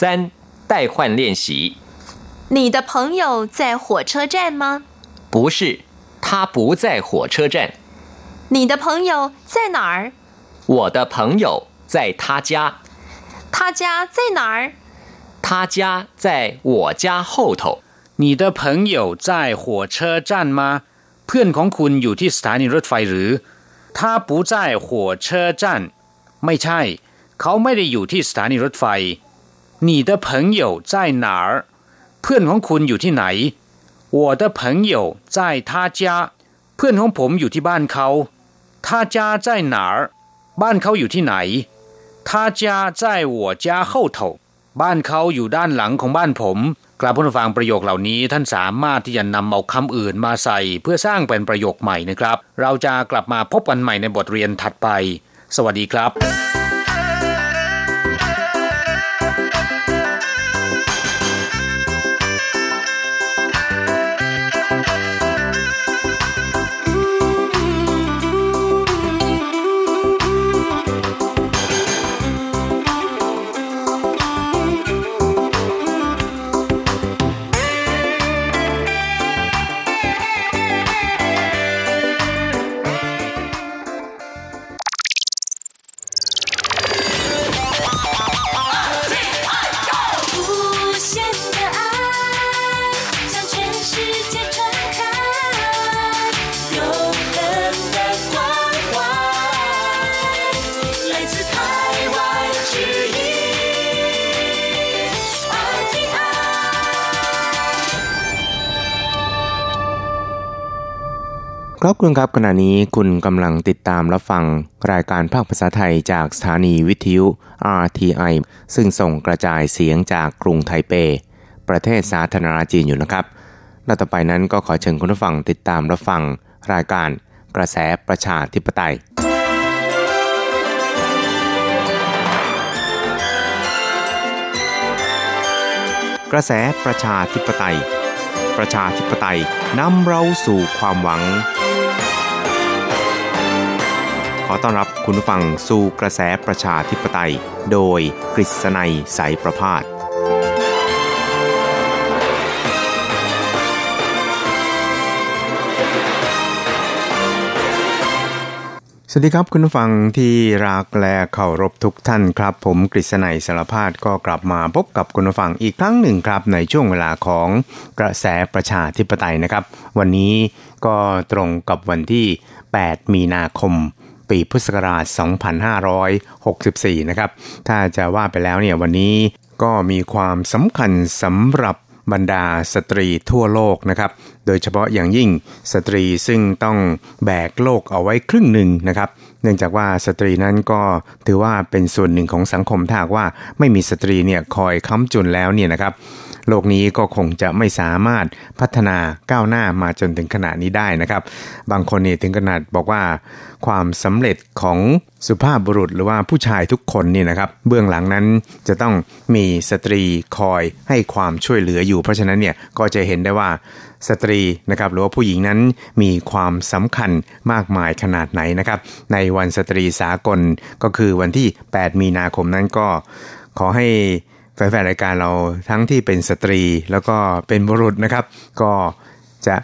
สาม代换练习你的朋友在火车站吗不是他不在火车站你的朋友在哪儿我的朋友在他家他家在哪儿他家在我家后头你的朋友在火车站吗เพื่อนของคุณอยู่ที่สถานีรถไฟหรือ他不在火车站ไม่ใช่เขาไม่ได้อยู่ที่สถานีรถไฟ你的朋友在哪儿เพื่อนของคุณอยู่ที่ไหน我的朋友在他家เพื่อนของผมอยู่ที่บ้านเขา他家在哪儿บ้านเขาอยู่ที่ไหน他家在我家后头บ้านเขาอยู่ด้านหลังของบ้านผมกลับผู้ฟังประโยคเหล่านี้ท่านสามารถที่จะนำเอาคำอื่นมาใส่เพื่อสร้างเป็นประโยคใหม่นะครับเราจะกลับมาพบกันใหม่ในบทเรียนถัดไปสวัสดีครับ ครับคุณครับขณะนี้คุณกำลังติดตามรับฟังรายการภาคภาษาไทยจากสถานีวิทยุ อาร์ ที ไอ ซึ่งส่งกระจายเสียงจากกรุงไทเปประเทศสาธารณรัฐจีนอยู่นะครับและต่อไปนั้นก็ขอเชิญคุณผู้ฟังติดตามรับฟังรายการกระแสประชาธิปไตยกระแสประชาธิปไตยประชาธิปไตยนำเราสู่ความหวังขอต้อนรับคุณผู้ฟังสู่กระแสประชาธิปไตยโดยกฤษณัยสายประภาสสวัสดีครับคุณผู้ฟังที่รักและเคารพทุกท่านครับผมกฤษณัยสารพาดก็กลับมาพบกับคุณผู้ฟังอีกครั้งหนึ่งครับในช่วงเวลาของกระแสประชาธิปไตยนะครับวันนี้ก็ตรงกับวันที่แปดมีนาคมปีพุทธศักราชสองพันห้าร้อยหกสิบสี่นะครับถ้าจะว่าไปแล้วเนี่ยวันนี้ก็มีความสำคัญสำหรับบรรดาสตรีทั่วโลกนะครับโดยเฉพาะอย่างยิ่งสตรีซึ่งต้องแบกโลกเอาไว้ครึ่งหนึ่งนะครับเนื่องจากว่าสตรีนั้นก็ถือว่าเป็นส่วนหนึ่งของสังคมถ้าว่าไม่มีสตรีเนี่ยคอยค้ำจุนแล้วเนี่ยนะครับโลกนี้ก็คงจะไม่สามารถพัฒนาก้าวหน้ามาจนถึงขนาดนี้ได้นะครับบางคนเนี่ยถึงขนาดบอกว่าความสำเร็จของสุภาพบุรุษหรือว่าผู้ชายทุกคนเนี่ยนะครับเบื้องหลังนั้นจะต้องมีสตรีคอยให้ความช่วยเหลืออยู่เพราะฉะนั้นเนี่ยก็จะเห็นได้ว่าสตรีนะครับหรือว่าผู้หญิงนั้นมีความสำคัญมากมายขนาดไหนนะครับในวันสตรีสากลก็คือวันที่แปดมีนาคมนั้นก็ขอให้แฟนๆรายการเราทั้งที่เป็นสตรีแล้วก็เป็นบุรุษนะครับก็จะ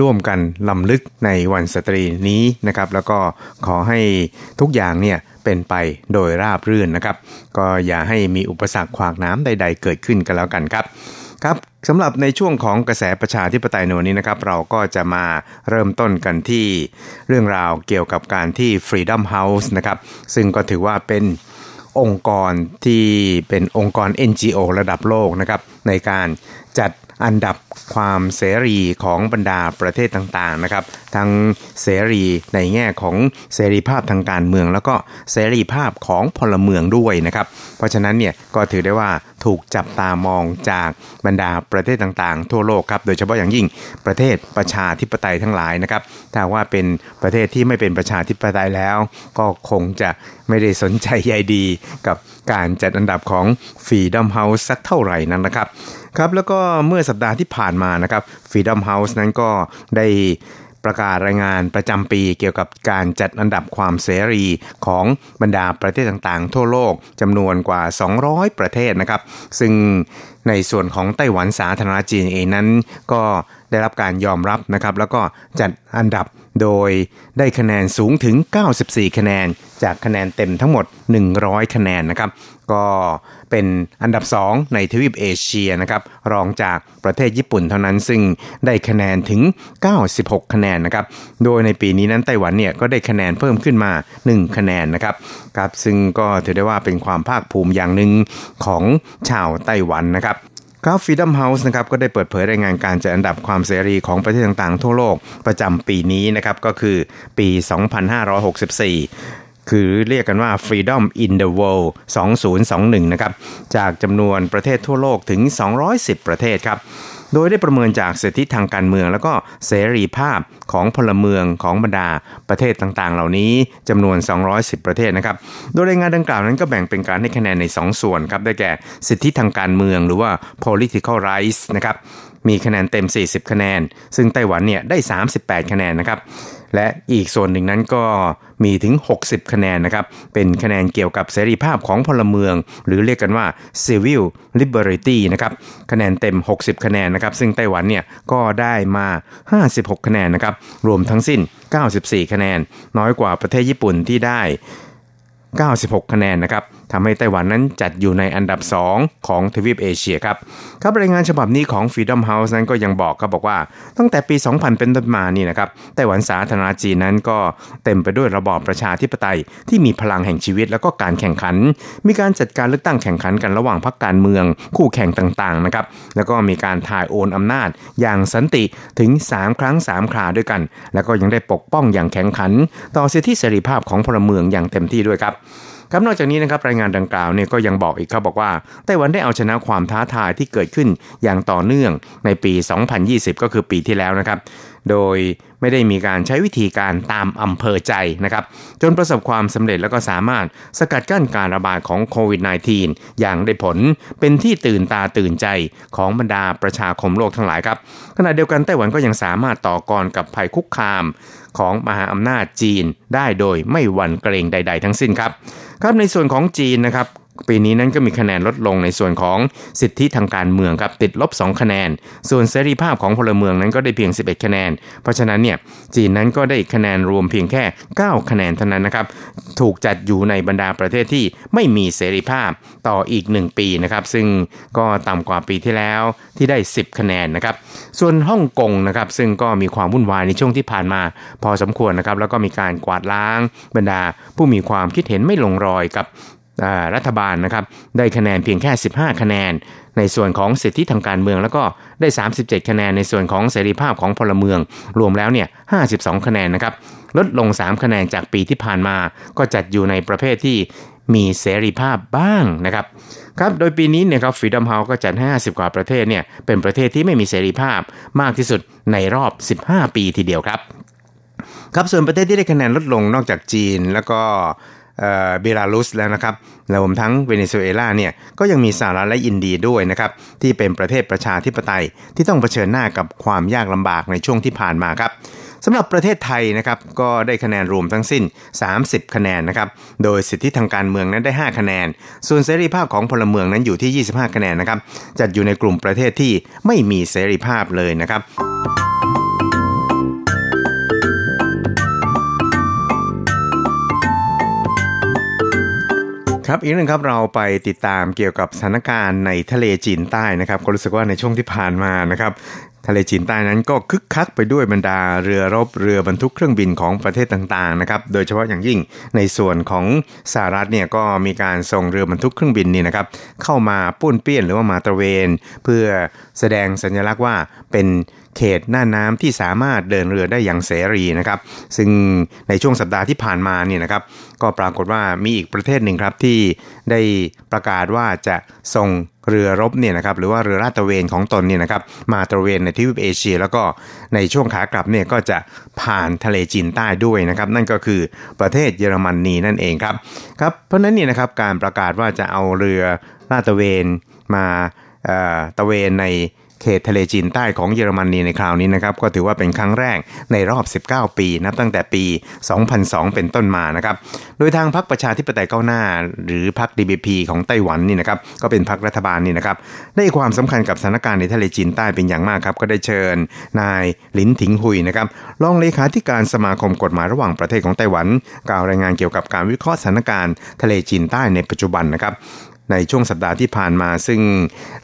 ร่วมกันลำลึกในวันสตรีนี้นะครับแล้วก็ขอให้ทุกอย่างเนี่ยเป็นไปโดยราบรื่นนะครับก็อย่าให้มีอุปสรรคขวากน้ำใดๆเกิดขึ้นกันแล้วกันครับครับสำหรับในช่วงของกระแสประชาธิปไตยในวันนี้นะครับเราก็จะมาเริ่มต้นกันที่เรื่องราวเกี่ยวกับการที่ Freedom House นะครับซึ่งก็ถือว่าเป็นองค์กรที่เป็นองค์กร เอ็น จี โอ ระดับโลกนะครับในการจัดอันดับความเสรีของบรรดาประเทศต่างๆนะครับทั้งเสรีในแง่ของเสรีภาพทางการเมืองแล้วก็เสรีภาพของพลเมืองด้วยนะครับเพราะฉะนั้นเนี่ยก็ถือได้ว่าถูกจับตามองจากบรรดาประเทศต่างๆทั่วโลกครับโดยเฉพาะอย่างยิ่งประเทศประชาธิปไตยทั้งหลายนะครับถ้าว่าเป็นประเทศที่ไม่เป็นประชาธิปไตยแล้วก็คงจะไม่ได้สนใจใยดีกับการจัดอันดับของ Freedom House สักเท่าไหร่นั้นนะครับครับแล้วก็เมื่อสัปดาห์ที่ผ่านมานะครับ Freedom House นั้นก็ได้ประกาศรายงานประจำปีเกี่ยวกับการจัดอันดับความเสรีของบรรดาประเทศต่างๆทั่วโลกจำนวนกว่าสองร้อยประเทศนะครับซึ่งในส่วนของไต้หวันสาธารณรัฐจีนเองนั้นก็ได้รับการยอมรับนะครับแล้วก็จัดอันดับโดยได้คะแนนสูงถึงเก้าสิบสี่คะแนนจากคะแนนเต็มทั้งหมดหนึ่งร้อยคะแนนนะครับก็เป็นอันดับสองในทวีปเอเชียนะครับรองจากประเทศญี่ปุ่นเท่านั้นซึ่งได้คะแนนถึงเก้าสิบหกคะแนนนะครับโดยในปีนี้นั้นไต้หวันเนี่ยก็ได้คะแนนเพิ่มขึ้นมาหนึ่งคะแนนนะครับครับซึ่งก็ถือได้ว่าเป็นความภาคภูมิอย่างหนึ่งของชาวไต้หวันนะครับครับ Freedom House นะครับก็ได้เปิดเผยรายงานการจัดอันดับความเสรีของประเทศต่างๆทั่วโลกประจำปีนี้นะครับก็คือปี สองพันห้าร้อยหกสิบสี่คือเรียกกันว่า Freedom in the World สองพันยี่สิบเอ็ดนะครับจากจำนวนประเทศทั่วโลกถึงสองร้อยสิบประเทศครับโดยได้ประเมินจากสิทธิทางการเมืองแล้วก็เสรีภาพของพลเมืองของบรรดาประเทศต่างๆเหล่านี้จำนวนสองร้อยสิบประเทศนะครับโดยรายงานดังกล่าวนั้นก็แบ่งเป็นการให้คะแนนในสองส่วนครับได้แก่สิทธิทางการเมืองหรือว่า political rights นะครับมีคะแนนเต็มสี่สิบคะแนนซึ่งไต้หวันเนี่ยได้สามสิบแปดคะแนนนะครับและอีกส่วนหนึ่งนั้นก็มีถึงหกสิบคะแนนนะครับเป็นคะแนนเกี่ยวกับเสรีภาพของพลเมืองหรือเรียกกันว่า civil liberty นะครับคะแนนเต็มหกสิบคะแนนนะครับซึ่งไต้หวันเนี่ยก็ได้มาห้าสิบหกคะแนนนะครับรวมทั้งสิ้นเก้าสิบสี่คะแนนน้อยกว่าประเทศญี่ปุ่นที่ได้เก้าสิบหกคะแนนนะครับ ทำให้ไต้หวันนั้นจัดอยู่ในอันดับสองของทวีปเอเชียครับครับรายงานฉบับนี้ของ Freedom House นั้นก็ยังบอกครับบอกว่าตั้งแต่ปีสองพันเป็นต้นมานี่นะครับไต้หวันสาธารณรัฐจีนนั้นก็เต็มไปด้วยระบอบประชาธิปไตยที่มีพลังแห่งชีวิตแล้วก็การแข่งขันมีการจัดการเลือกตั้งแข่งขันกันระหว่างพรรคการเมืองคู่แข่งต่างๆนะครับแล้วก็มีการถ่ายโอนอำนาจอย่างสันติถึงสามครั้งสามคราด้วยกันแล้วก็ยังได้ปกป้องอย่างแข็งขันต่อสิทธิเสรีภาพของพลเมืองอย่างเต็มที่ด้วยครับครับนอกจากนี้นะครับรายงานดังกล่าวเนี่ยก็ยังบอกอีกครับบอกว่าไต้หวันได้เอาชนะความท้าทายที่เกิดขึ้นอย่างต่อเนื่องในปีสองพันยี่สิบก็คือปีที่แล้วนะครับโดยไม่ได้มีการใช้วิธีการตามอำเภอใจนะครับจนประสบความสำเร็จแล้วก็สามารถสกัดกั้นการระบาดของโควิด สิบเก้า อย่างได้ผลเป็นที่ตื่นตาตื่นใจของบรรดาประชาคมโลกทั้งหลายครับขณะเดียวกันไต้หวันก็ยังสามารถต่อกรกับภัยคุกคามของมหาอำนาจจีนได้โดยไม่หวั่นเกรงใดๆทั้งสิ้นครับครับในส่วนของจีนนะครับปีนี้นั้นก็มีคะแนนลดลงในส่วนของสิทธิทางการเมืองครับติดลบสองคะแนนส่วนเสรีภาพของพลเมืองนั้นก็ได้เพียงสิบเอ็ดคะแนนเพราะฉะนั้นเนี่ยจีนนั้นก็ได้คะแนนรวมเพียงแค่เก้าคะแนนเท่านั้นนะครับถูกจัดอยู่ในบรรดาประเทศที่ไม่มีเสรีภาพต่ออีกหนึ่งปีนะครับซึ่งก็ต่ำกว่าปีที่แล้วที่ได้สิบคะแนนนะครับส่วนฮ่องกงนะครับซึ่งก็มีความวุ่นวายในช่วงที่ผ่านมาพอสมควรนะครับแล้วก็มีการกวาดล้างบรรดาผู้มีความคิดเห็นไม่ลงรอยกับรัฐบาลนะครับได้คะแนนเพียงแค่สิบห้าคะแนนในส่วนของสิทธิทางการเมืองแล้วก็ได้สามสิบเจ็ดคะแนนในส่วนของเสรีภาพของพลเมืองรวมแล้วเนี่ยห้าสิบสองคะแนนนะครับลดลงสามคะแนนจากปีที่ผ่านมาก็จัดอยู่ในประเภทที่มีเสรีภาพบ้างนะครับครับโดยปีนี้เนี่ยครับ Freedom House ก็จัดห้าสิบกว่าประเทศเนี่ยเป็นประเทศที่ไม่มีเสรีภาพมากที่สุดในรอบสิบห้าปีทีเดียวครับครับส่วนประเทศที่ได้คะแนนลดลงนอกจากจีนแล้วก็เอ่อเบลารุสแล้วนะครับรวมทั้งเวเนซุเอลาเนี่ยก็ยังมีสหรัฐและอินเดียด้วยนะครับที่เป็นประเทศประชาธิปไตยที่ต้องเผชิญหน้ากับความยากลำบากในช่วงที่ผ่านมาครับสำหรับประเทศไทยนะครับก็ได้คะแนนรวมทั้งสิ้นสามสิบคะแนนนะครับโดยสิทธิทางการเมืองนั้นได้ห้าคะแนนส่วนเสรีภาพของพลเมืองนั้นอยู่ที่ยี่สิบห้าคะแนนนะครับจัดอยู่ในกลุ่มประเทศที่ไม่มีเสรีภาพเลยนะครับครับอีกหนึ่งครับเราไปติดตามเกี่ยวกับสถานการณ์ในทะเลจีนใต้นะครับก็รู้สึกว่าในช่วงที่ผ่านมานะครับทะเลจีนใต้นั้นก็คึกคักไปด้วยบรรดาเรือรบเรือบรรทุกเครื่องบินของประเทศต่างๆนะครับโดยเฉพาะอย่างยิ่งในส่วนของสหรัฐเนี่ยก็มีการส่งเรือบรรทุกเครื่องบินนี่นะครับเข้ามาป้วนเปี้ยนหรือว่ามาตระเวนเพื่อแสดงสัญลักษณ์ว่าเป็นเขตหน้าน้ำที่สามารถเดินเรือได้อย่างเสรีนะครับซึ่งในช่วงสัปดาห์ที่ผ่านมาเนี่ยนะครับก็ปรากฏว่ามีอีกประเทศหนึ่งครับที่ได้ประกาศว่าจะส่งเรือรบเนี่ยนะครับหรือว่าเรือลาดตระเวนของตนเนี่ยนะครับมาตระเวนในทวีปเอเชียแล้วก็ในช่วงขากลับเนี่ยก็จะผ่านทะเลจีนใต้ด้วยนะครับนั่นก็คือประเทศเยอรมนีนั่นเองครับครับเพราะนั้นเนี่ยนะครับการประกาศว่าจะเอาเรือลาดตระเวนมาเอ่อตระเวนในเขตทะเลจีนใต้ของเยอรมนีในคราวนี้นะครับก็ถือว่าเป็นครั้งแรกในรอบสิบเก้าปีนับตั้งแต่ปีสองพันสองเป็นต้นมานะครับโดยทางพรรคประชาธิปไตยก้าวหน้าหรือพรรค ดี บี พี ของไต้หวันนี่นะครับก็เป็นพรรครัฐบาลนี่นะครับได้ความสำคัญกับสถานการณ์ในทะเลจีนใต้เป็นอย่างมากครับก็ได้เชิญนายหลินถิงหุยนะครับรองเลขาธิการสมาคมกฎหมายระหว่างประเทศของไต้หวันกล่าวรายงานเกี่ยวกับการวิเคราะห์สถานการณ์ทะเลจีนใต้ในปัจจุบันนะครับในช่วงสัปดาห์ที่ผ่านมาซึ่ง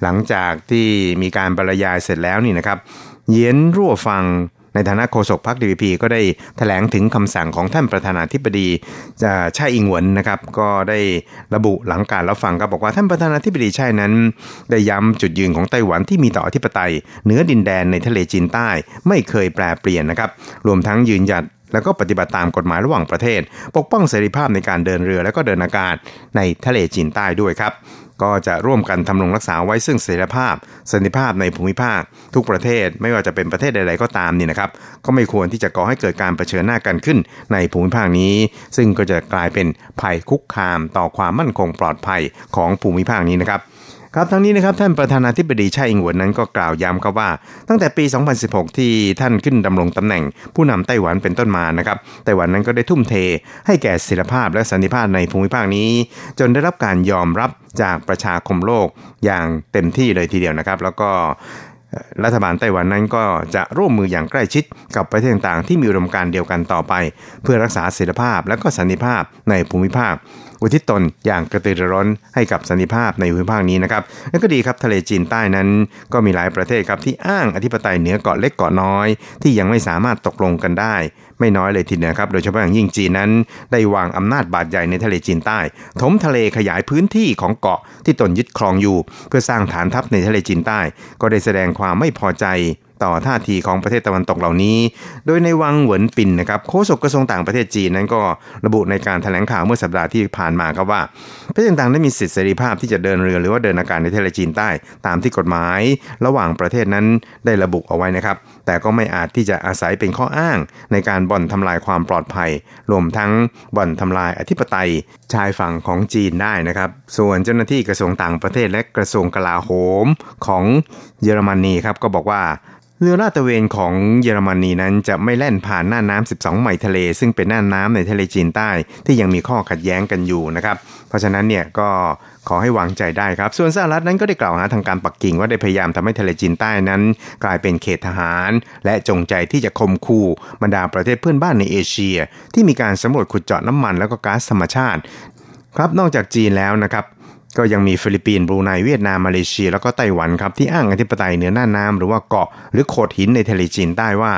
หลังจากที่มีการบรรยายเสร็จแล้วนี่นะครับเย็นรั่วฟังในฐานะโฆษกพรรค ดี พี พี ก็ได้แถลงถึงคำสั่งของท่านประธานาธิบดีไช่อิงเหวินนะครับก็ได้ระบุหลังการรับฟังก็บอกว่าท่านประธานาธิบดีไช่นั้นได้ย้ำจุดยืนของไต้หวันที่มีต่ออธิปไตยเหนือดินแดนในทะเลจีนใต้ไม่เคยแปรเปลี่ยนนะครับรวมทั้งยืนหยัดแล้วก็ปฏิบัติตามกฎหมายระหว่างประเทศปกป้องเสรีภาพในการเดินเรือและก็เดินอากาศในทะเลจีนใต้ด้วยครับก็จะร่วมกันทำรงรักษาไว้ซึ่งเสรีภาพสันติภาพในภูมิภาคทุกประเทศไม่ว่าจะเป็นประเทศใดๆก็ตามนี่นะครับก็ไม่ควรที่จะก่อให้เกิดการเผชิญหน้ากันขึ้นในภูมิภาคนี้ซึ่งก็จะกลายเป็นภัยคุกคามต่อความมั่นคงปลอดภัยของภูมิภาคนี้นะครับครับทั้งนี้นะครับท่านประธานาธิบดีไช่อิงเหวินนั้นก็กล่าวย้ำครับว่าตั้งแต่ปีสองพันสิบหกที่ท่านขึ้นดำรงตำแหน่งผู้นำไต้หวันเป็นต้นมานะครับไต้หวันนั้นก็ได้ทุ่มเทให้แก่เสรีภาพและสันติภาพในภูมิภาคนี้จนได้รับการยอมรับจากประชาคมโลกอย่างเต็มที่เลยทีเดียวนะครับแล้วก็รัฐบาลไต้หวันนั้นก็จะร่วมมืออย่างใกล้ชิดกับประเทศต่างๆที่มีอุดมการณ์เดียวกันต่อไปเพื่อรักษาเสรีภาพและก็สันติภาพในภูมิภาค อุทิศตนอย่างกระตือรือร้นให้กับสันติภาพในภูมิภาคนี้นะครับนั่นก็ดีครับทะเลจีนใต้นั้นก็มีหลายประเทศครับที่อ้างอธิปไตยเหนือเกาะเล็กเกาะน้อยที่ยังไม่สามารถตกลงกันได้ไม่น้อยเลยทีเดียวครับโดยเฉพาะอย่างยิ่งจีนนั้นได้วางอำนาจบาดใหญ่ในทะเลจีนใต้ถมทะเลขยายพื้นที่ของเกาะที่ตนยึดครองอยู่เพื่อสร้างฐานทัพในทะเลจีนใต้ก็ได้แสดงความไม่พอใจต่อท่าทีของประเทศตะวันตกเหล่านี้โดยในวังเหวินปิ่นนะครับโฆษกกระทรวงต่างประเทศจีนนั้นก็ระบุในการแถลงข่าวเมื่อสัปดาห์ที่ผ่านมาครับว่าประเทศต่างๆได้มีสิทธิเสรีภาพที่จะเดินเรือหรือว่าเดินอากาศในทะเลจีนใต้ตามที่กฎหมายระหว่างประเทศนั้นได้ระบุเอาไว้นะครับแต่ก็ไม่อาจที่จะอาศัยเป็นข้ออ้างในการบ่อนทำลายความปลอดภัยรวมทั้งบ่อนทำลายอธิปไตยชายฝั่งของจีนได้นะครับส่วนเจ้าหน้าที่กระทรวงต่างประเทศและกระทรวงกลาโหมของเยอรมนีครับก็บอกว่าเรือลาดตระเวนของเยอรมนีนั้นจะไม่แล่นผ่านน่านน้ำสิบสองไมล์ทะเลซึ่งเป็นน่านน้ำในทะเลจีนใต้ที่ยังมีข้อขัดแย้งกันอยู่นะครับเพราะฉะนั้นเนี่ยก็ขอให้วางใจได้ครับส่วนสหรัฐนั้นก็ได้กล่าวหาทางการปักกิ่งว่าได้พยายามทำให้ทะเลจีนใต้นั้นกลายเป็นเขตทหารและจงใจที่จะข่มขู่บรรดาประเทศเพื่อนบ้านในเอเชียที่มีการสำรวจขุดเจาะน้ำมันแล้วก็ก๊าซธรรมชาติครับนอกจากจีนแล้วนะครับก็ยังมีฟิลิปปินส์บรูไนเวียดนามมาเลเซียแล้วก็ไต้หวันครับที่อ้างอธิปไตยเหนือน่านน้ำหรือว่าเกาะหรือโขดหินในทะเลจีนใต้ว่า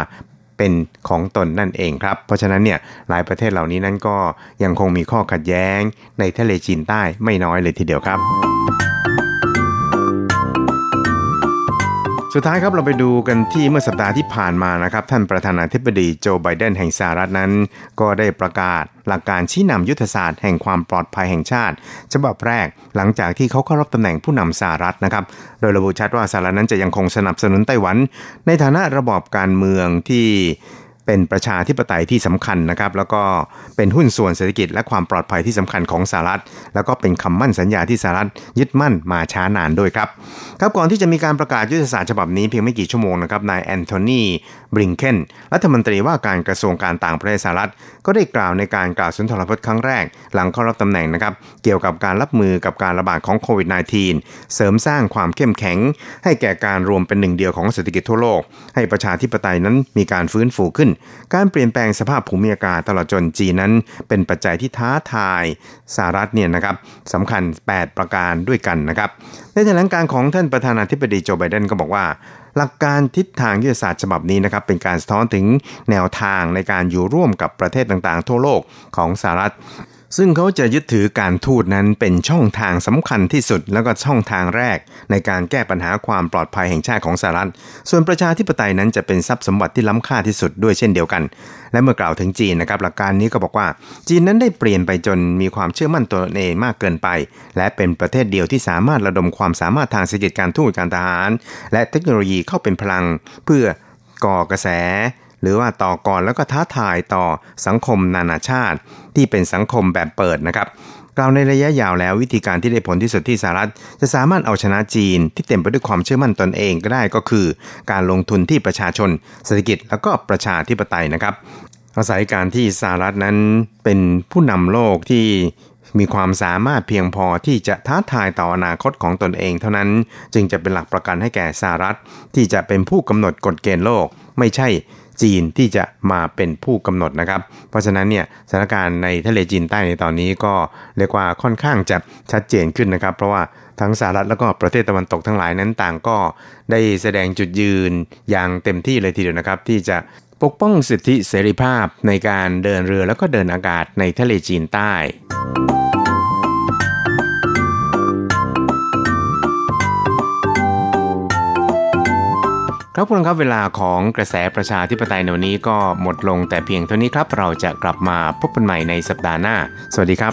เป็นของตนนั่นเองครับเพราะฉะนั้นเนี่ยหลายประเทศเหล่านี้นั้นก็ยังคงมีข้อขัดแย้งในทะเลจีนใต้ไม่น้อยเลยทีเดียวครับสุดท้ายครับเราไปดูกันที่เมื่อสัปดาห์ที่ผ่านมานะครับท่านประธานาธิบดีโจไบเดนแห่งสหรัฐนั้นก็ได้ประกาศหลักการชี้นำยุทธศาสตร์แห่งความปลอดภัยแห่งชาติฉบับแรกหลังจากที่เขาเข้ารับตำแหน่งผู้นำสหรัฐนะครับโดยระบุชัดว่าสหรัฐนั้นจะยังคงสนับสนุนไต้หวันในฐานะระบอบการเมืองที่เป็นประชาธิปไตยที่สำคัญนะครับแล้วก็เป็นหุ้นส่วนเศรษฐกิจและความปลอดภัยที่สำคัญของสหรัฐแล้วก็เป็นคำมั่นสัญญาที่สหรัฐยึดมั่นมาช้านานด้วยครับครับก่อนที่จะมีการประกาศยุทธศาสตร์ฉบับนี้เพียงไม่กี่ชั่วโมงนะครับนายแอนโทนีบลิงเคนรัฐมนตรีว่าการกระทรวงการต่างประเทศสหรัฐก็ได้กล่าวในการกล่าวสุนทรพจน์ครั้งแรกหลังเข้ารับตำแหน่งนะครับเกี่ยวกับการรับมือกับการระบาดของโควิด สิบเก้า เสริมสร้างความเข้มแข็งให้แก่การรวมเป็นหนึ่งเดียวของเศรษฐกิจทั่วโลกให้ประชาธิปไตยนั้นมีการฟื้นฟูขึ้นการเปลี่ยนแปลงสภาพภูมิอากาศตลอดจนจีนนั้นเป็นปัจจัยที่ท้าทายสหรัฐเนี่ยนะครับสำคัญแปดประการด้วยกันนะครับในแถลงการของท่านประธานาธิบดีโจไบเดนก็บอกว่าหลักการทิศทางยุทธศาสตร์ฉบับนี้นะครับเป็นการสะท้อนถึงแนวทางในการอยู่ร่วมกับประเทศต่างๆทั่วโลกของสหรัฐซึ่งเขาจะยึดถือการทูตนั้นเป็นช่องทางสำคัญที่สุดแล้วก็ช่องทางแรกในการแก้ปัญหาความปลอดภัยแห่งชาติของสหรัฐส่วนประชาธิปไตยนั้นจะเป็นทรัพย์สมบัติที่ล้ำค่าที่สุดด้วยเช่นเดียวกันและเมื่อกล่าวถึงจีนนะครับหลักการนี้ก็บอกว่าจีนนั้นได้เปลี่ยนไปจนมีความเชื่อมั่นตัวเองมากเกินไปและเป็นประเทศเดียวที่สามารถระดมความสามารถทางเศรษฐกิจการทูตการทหารและเทคโนโลยีเข้าเป็นพลังเพื่อก่อกระแสหรือว่าต่อก่อนแล้วก็ท้าทายต่อสังคมนานาชาติที่เป็นสังคมแบบเปิดนะครับกล่าวในระยะยาวแล้ววิธีการที่ได้ผลที่สุดที่สหรัฐจะสามารถเอาชนะจีนที่เต็มไปด้วยความเชื่อมั่นตนเองก็ได้ก็คือการลงทุนที่ประชาชนเศรษฐกิจแล้วก็ประชาธิปไตยนะครับอาศัยการที่สหรัฐนั้นเป็นผู้นำโลกที่มีความสามารถเพียงพอที่จะท้าทายต่ออนาคตของตนเองเท่านั้นจึงจะเป็นหลักประกันให้แก่สหรัฐที่จะเป็นผู้กำหนดกฎเกณฑ์โลกไม่ใช่จีนที่จะมาเป็นผู้กำหนดนะครับเพราะฉะนั้นเนี่ยสถานการณ์ในทะเลจีนใต้ในตอนนี้ก็เรียกว่าค่อนข้างจะชัดเจนขึ้นนะครับเพราะว่าทั้งสหรัฐแล้วก็ประเทศตะวันตกทั้งหลายนั้นต่างก็ได้แสดงจุดยืนอย่างเต็มที่เลยทีเดียวนะครับที่จะปกป้องสิทธิเสรีภาพในการเดินเรือแล้วก็เดินอากาศในทะเลจีนใต้ครับคุณครับเวลาของกระแสประชาธิปไตยในวันนี้ก็หมดลงแต่เพียงเท่านี้ครับเราจะกลับมาพบกันใหม่ในสัปดาห์หน้าสวัสดีครับ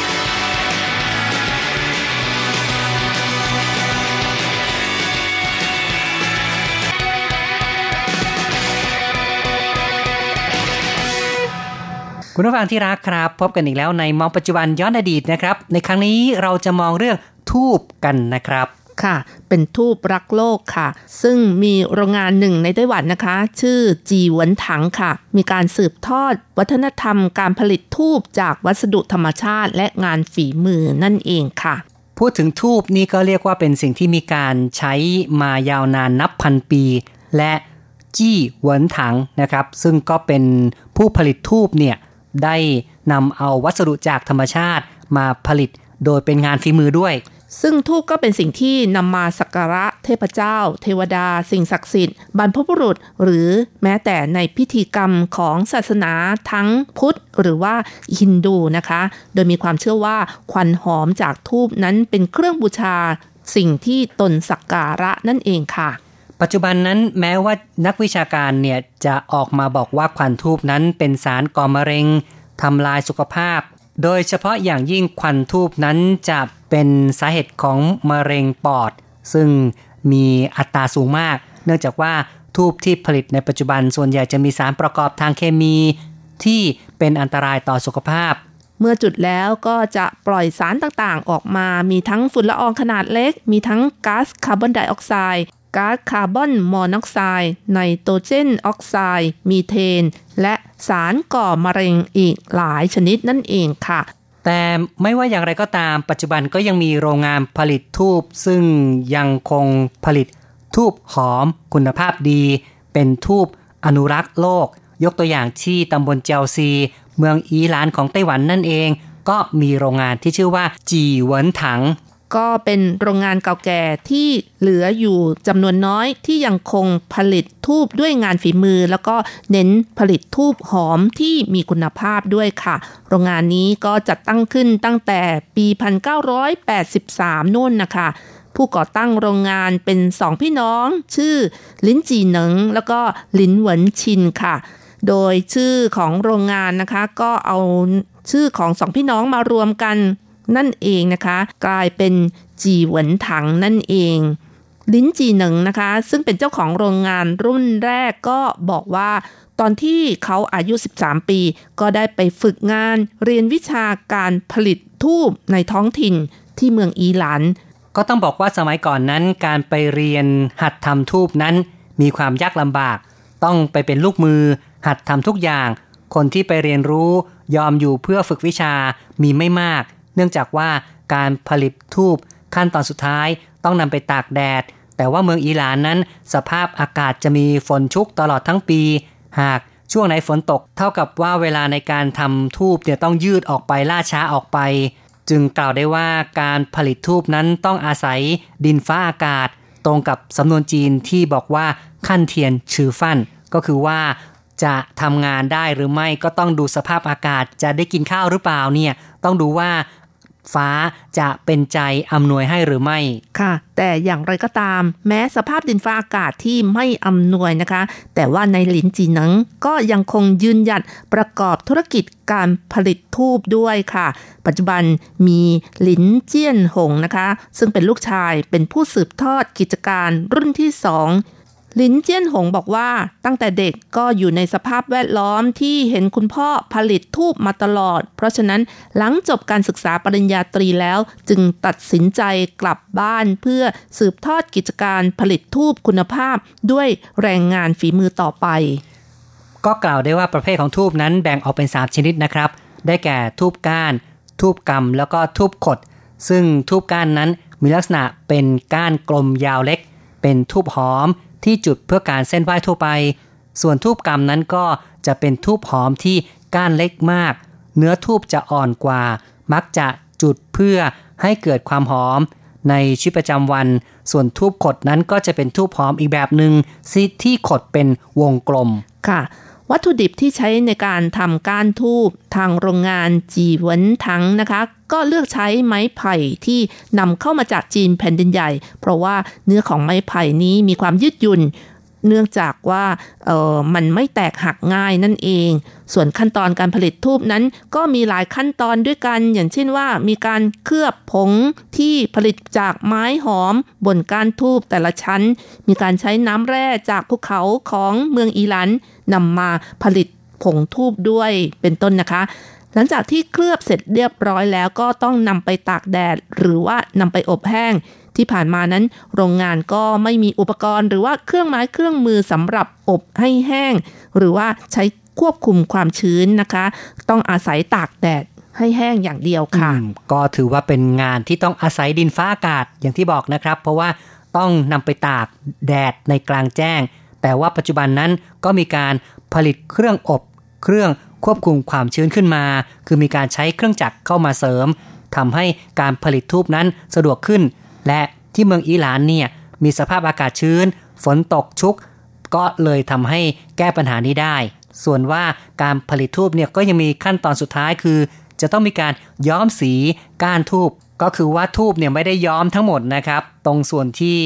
คุณผู้ฟังที่รักครับพบกันอีกแล้วในมองปัจจุบันย้อนอดีตนะครับในครั้งนี้เราจะมองเรื่องทูบกันนะครับค่ะเป็นทูบรักโลกค่ะซึ่งมีโรงงานหนึ่งในไต้หวันนะคะชื่อจีหวนถังค่ะมีการสืบทอดวัฒนธรรมการผลิตทูบจากวัสดุธรรมชาติและงานฝีมือนั่นเองค่ะพูดถึงทูบนี่ก็เรียกว่าเป็นสิ่งที่มีการใช้มายาวนานนับพันปีและจีหวนถังนะครับซึ่งก็เป็นผู้ผลิตทูบเนี่ยได้นำเอาวัสดุจากธรรมชาติมาผลิตโดยเป็นงานฝีมือด้วยซึ่งธูปก็เป็นสิ่งที่นำมาสักการะเทพเจ้าเทวดาสิ่งศักดิ์สิทธิ์บรรพบุรุษหรือแม้แต่ในพิธีกรรมของศาสนาทั้งพุทธหรือว่าฮินดูนะคะโดยมีความเชื่อว่าควันหอมจากธูปนั้นเป็นเครื่องบูชาสิ่งที่ตนสักการะนั่นเองค่ะปัจจุบันนั้นแม้ว่านักวิชาการเนี่ยจะออกมาบอกว่าควันธูปนั้นเป็นสารก่อมะเร็งทำลายสุขภาพโดยเฉพาะอย่างยิ่งควันธูปนั้นจะเป็นสาเหตุของมะเร็งปอดซึ่งมีอัตราสูงมากเนื่องจากว่าธูปที่ผลิตในปัจจุบันส่วนใหญ่จะมีสารประกอบทางเคมีที่เป็นอันตรายต่อสุขภาพเมื่อจุดแล้วก็จะปล่อยสารต่างๆออกมามีทั้งฝุ่นละอองขนาดเล็กมีทั้งก๊าซคาร์บอนไดออกไซด์ก๊าซคาร์บอนมอนอกไซด์ไนโตรเจนออกไซด์มีเทนและสารก่อมะเร็งอีกหลายชนิดนั่นเองค่ะแต่ไม่ว่าอย่างไรก็ตามปัจจุบันก็ยังมีโรงงานผลิตธูปซึ่งยังคงผลิตธูปหอมคุณภาพดีเป็นธูปอนุรักษ์โลกยกตัวอย่างที่ตำบลเจียวซีเมืองอีหลานของไต้หวันนั่นเองก็มีโรงงานที่ชื่อว่าจีหวนถังก็เป็นโรงงานเก่าแก่ที่เหลืออยู่จำนวนน้อยที่ยังคงผลิตธูปด้วยงานฝีมือแล้วก็เน้นผลิตธูปหอมที่มีคุณภาพด้วยค่ะโรงงานนี้ก็จัดตั้งขึ้นตั้งแต่ปีหนึ่งเก้าแปดสามนู่นนะคะผู้ก่อตั้งโรงงานเป็นสองพี่น้องชื่อลินจีหนิงแล้วก็ลินหวนชินค่ะโดยชื่อของโรงงานนะคะก็เอาชื่อของสองพี่น้องมารวมกันนั่นเองนะคะกลายเป็นจีหวนถังนั่นเองลินจีหนึ่งนะคะซึ่งเป็นเจ้าของโรงงานรุ่นแรกก็บอกว่าตอนที่เขาอายุสิบสามปีก็ได้ไปฝึกงานเรียนวิชาการผลิตธูปในท้องถิ่นที่เมืองอีหลานก็ต้องบอกว่าสมัยก่อนนั้นการไปเรียนหัดทำธูปนั้นมีความยากลำบากต้องไปเป็นลูกมือหัดทำทุกอย่างคนที่ไปเรียนรู้ยอมอยู่เพื่อฝึกวิชามีไม่มากเนื่องจากว่าการผลิตธูปขั้นตอนสุดท้ายต้องนำไปตากแดดแต่ว่าเมืองอีหลานนั้นสภาพอากาศจะมีฝนชุกตลอดทั้งปีหากช่วงไหนฝนตกเท่ากับว่าเวลาในการทำธูปเนี่ยต้องยืดออกไปล่าช้าออกไปจึงกล่าวได้ว่าการผลิตธูปนั้นต้องอาศัยดินฟ้าอากาศตรงกับสำนวนจีนที่บอกว่าขั้นเทียนชื่อฟั่นก็คือว่าจะทำงานได้หรือไม่ก็ต้องดูสภาพอากาศจะได้กินข้าวหรือเปล่าเนี่ยต้องดูว่าฟ้าจะเป็นใจอำนวยให้หรือไม่ค่ะแต่อย่างไรก็ตามแม้สภาพดินฟ้าอากาศที่ไม่อำนวยนะคะแต่ว่าในหลินจีหนังก็ยังคงยืนหยัดประกอบธุรกิจการผลิตธูปด้วยค่ะปัจจุบันมีหลินเจี้ยนหงนะคะซึ่งเป็นลูกชายเป็นผู้สืบทอดกิจการรุ่นที่สองลินเจี้ยนหงบอกว่าตั้งแต่เด็กก็อยู่ในสภาพแวดล้อมที่เห็นคุณพ่อผลิตธูปมาตลอดเพราะฉะนั้นหลังจบการศึกษาปริญญาตรีแล้วจึงตัดสินใจกลับบ้านเพื่อสืบทอดกิจการผลิตธูปคุณภาพด้วยแรงงานฝีมือต่อไปก็กล่าวได้ว่าประเภทของธูปนั้นแบ่งออกเป็นสามชนิดนะครับได้แก่ธูปก้านธูปกำแล้วก็ธูปขดซึ่งธูปก้านนั้นมีลักษณะเป็นก้านกลมยาวเล็กเป็นธูปหอมที่จุดเพื่อการเส้นไหว้ทั่วไปส่วนธูปกำนั้นก็จะเป็นธูปหอมที่ก้านเล็กมากเนื้อธูปจะอ่อนกว่ามักจะจุดเพื่อให้เกิดความหอม ในชีวิตประจำวันส่วนทูบขดนั้นก็จะเป็นทูบหอมอีกแบบหนึ่งที่ขดเป็นวงกลมค่ะวัตถุดิบที่ใช้ในการทำก้านทูบทางโรงงานจีหวนถังนะคะก็เลือกใช้ไม้ไผ่ที่นำเข้ามาจากจีนแผ่นดินใหญ่เพราะว่าเนื้อของไม้ไผ่นี้มีความยืดหยุ่นเนื่องจากว่าเอ่อมันไม่แตกหักง่ายนั่นเองส่วนขั้นตอนการผลิตธูปนั้นก็มีหลายขั้นตอนด้วยกันอย่างเช่นว่ามีการเคลือบผงที่ผลิตจากไม้หอมบนก้านธูปแต่ละชั้นมีการใช้น้ำแร่จากภูเขาของเมืองอีหลันนำมาผลิตผงธูปด้วยเป็นต้นนะคะหลังจากที่เคลือบเสร็จเรียบร้อยแล้วก็ต้องนำไปตากแดดหรือว่านำไปอบแห้งที่ผ่านมานั้นโรงงานก็ไม่มีอุปกรณ์หรือว่าเครื่องไม้เครื่องมือสำหรับอบให้แห้งหรือว่าใช้ควบคุมความชื้นนะคะต้องอาศัยตากแดดให้แห้งอย่างเดียวค่ะก็ถือว่าเป็นงานที่ต้องอาศัยดินฟ้าอากาศอย่างที่บอกนะครับเพราะว่าต้องนำไปตากแดดในกลางแจ้งแต่ว่าปัจจุบันนั้นก็มีการผลิตเครื่องอบเครื่องควบคุมความชื้นขึ้นมาคือมีการใช้เครื่องจักรเข้ามาเสริมทำให้การผลิตธูปนั้นสะดวกขึ้นและที่เมืองอีหลานเนี่ยมีสภาพอากาศชื้นฝนตกชุกก็เลยทำให้แก้ปัญหานี้ได้ส่วนว่าการผลิตทูบเนี่ยก็ยังมีขั้นตอนสุดท้ายคือจะต้องมีการย้อมสีก้านทูบก็คือว่าทูบเนี่ยไม่ได้ย้อมทั้งหมดนะครับตรงส่วนที่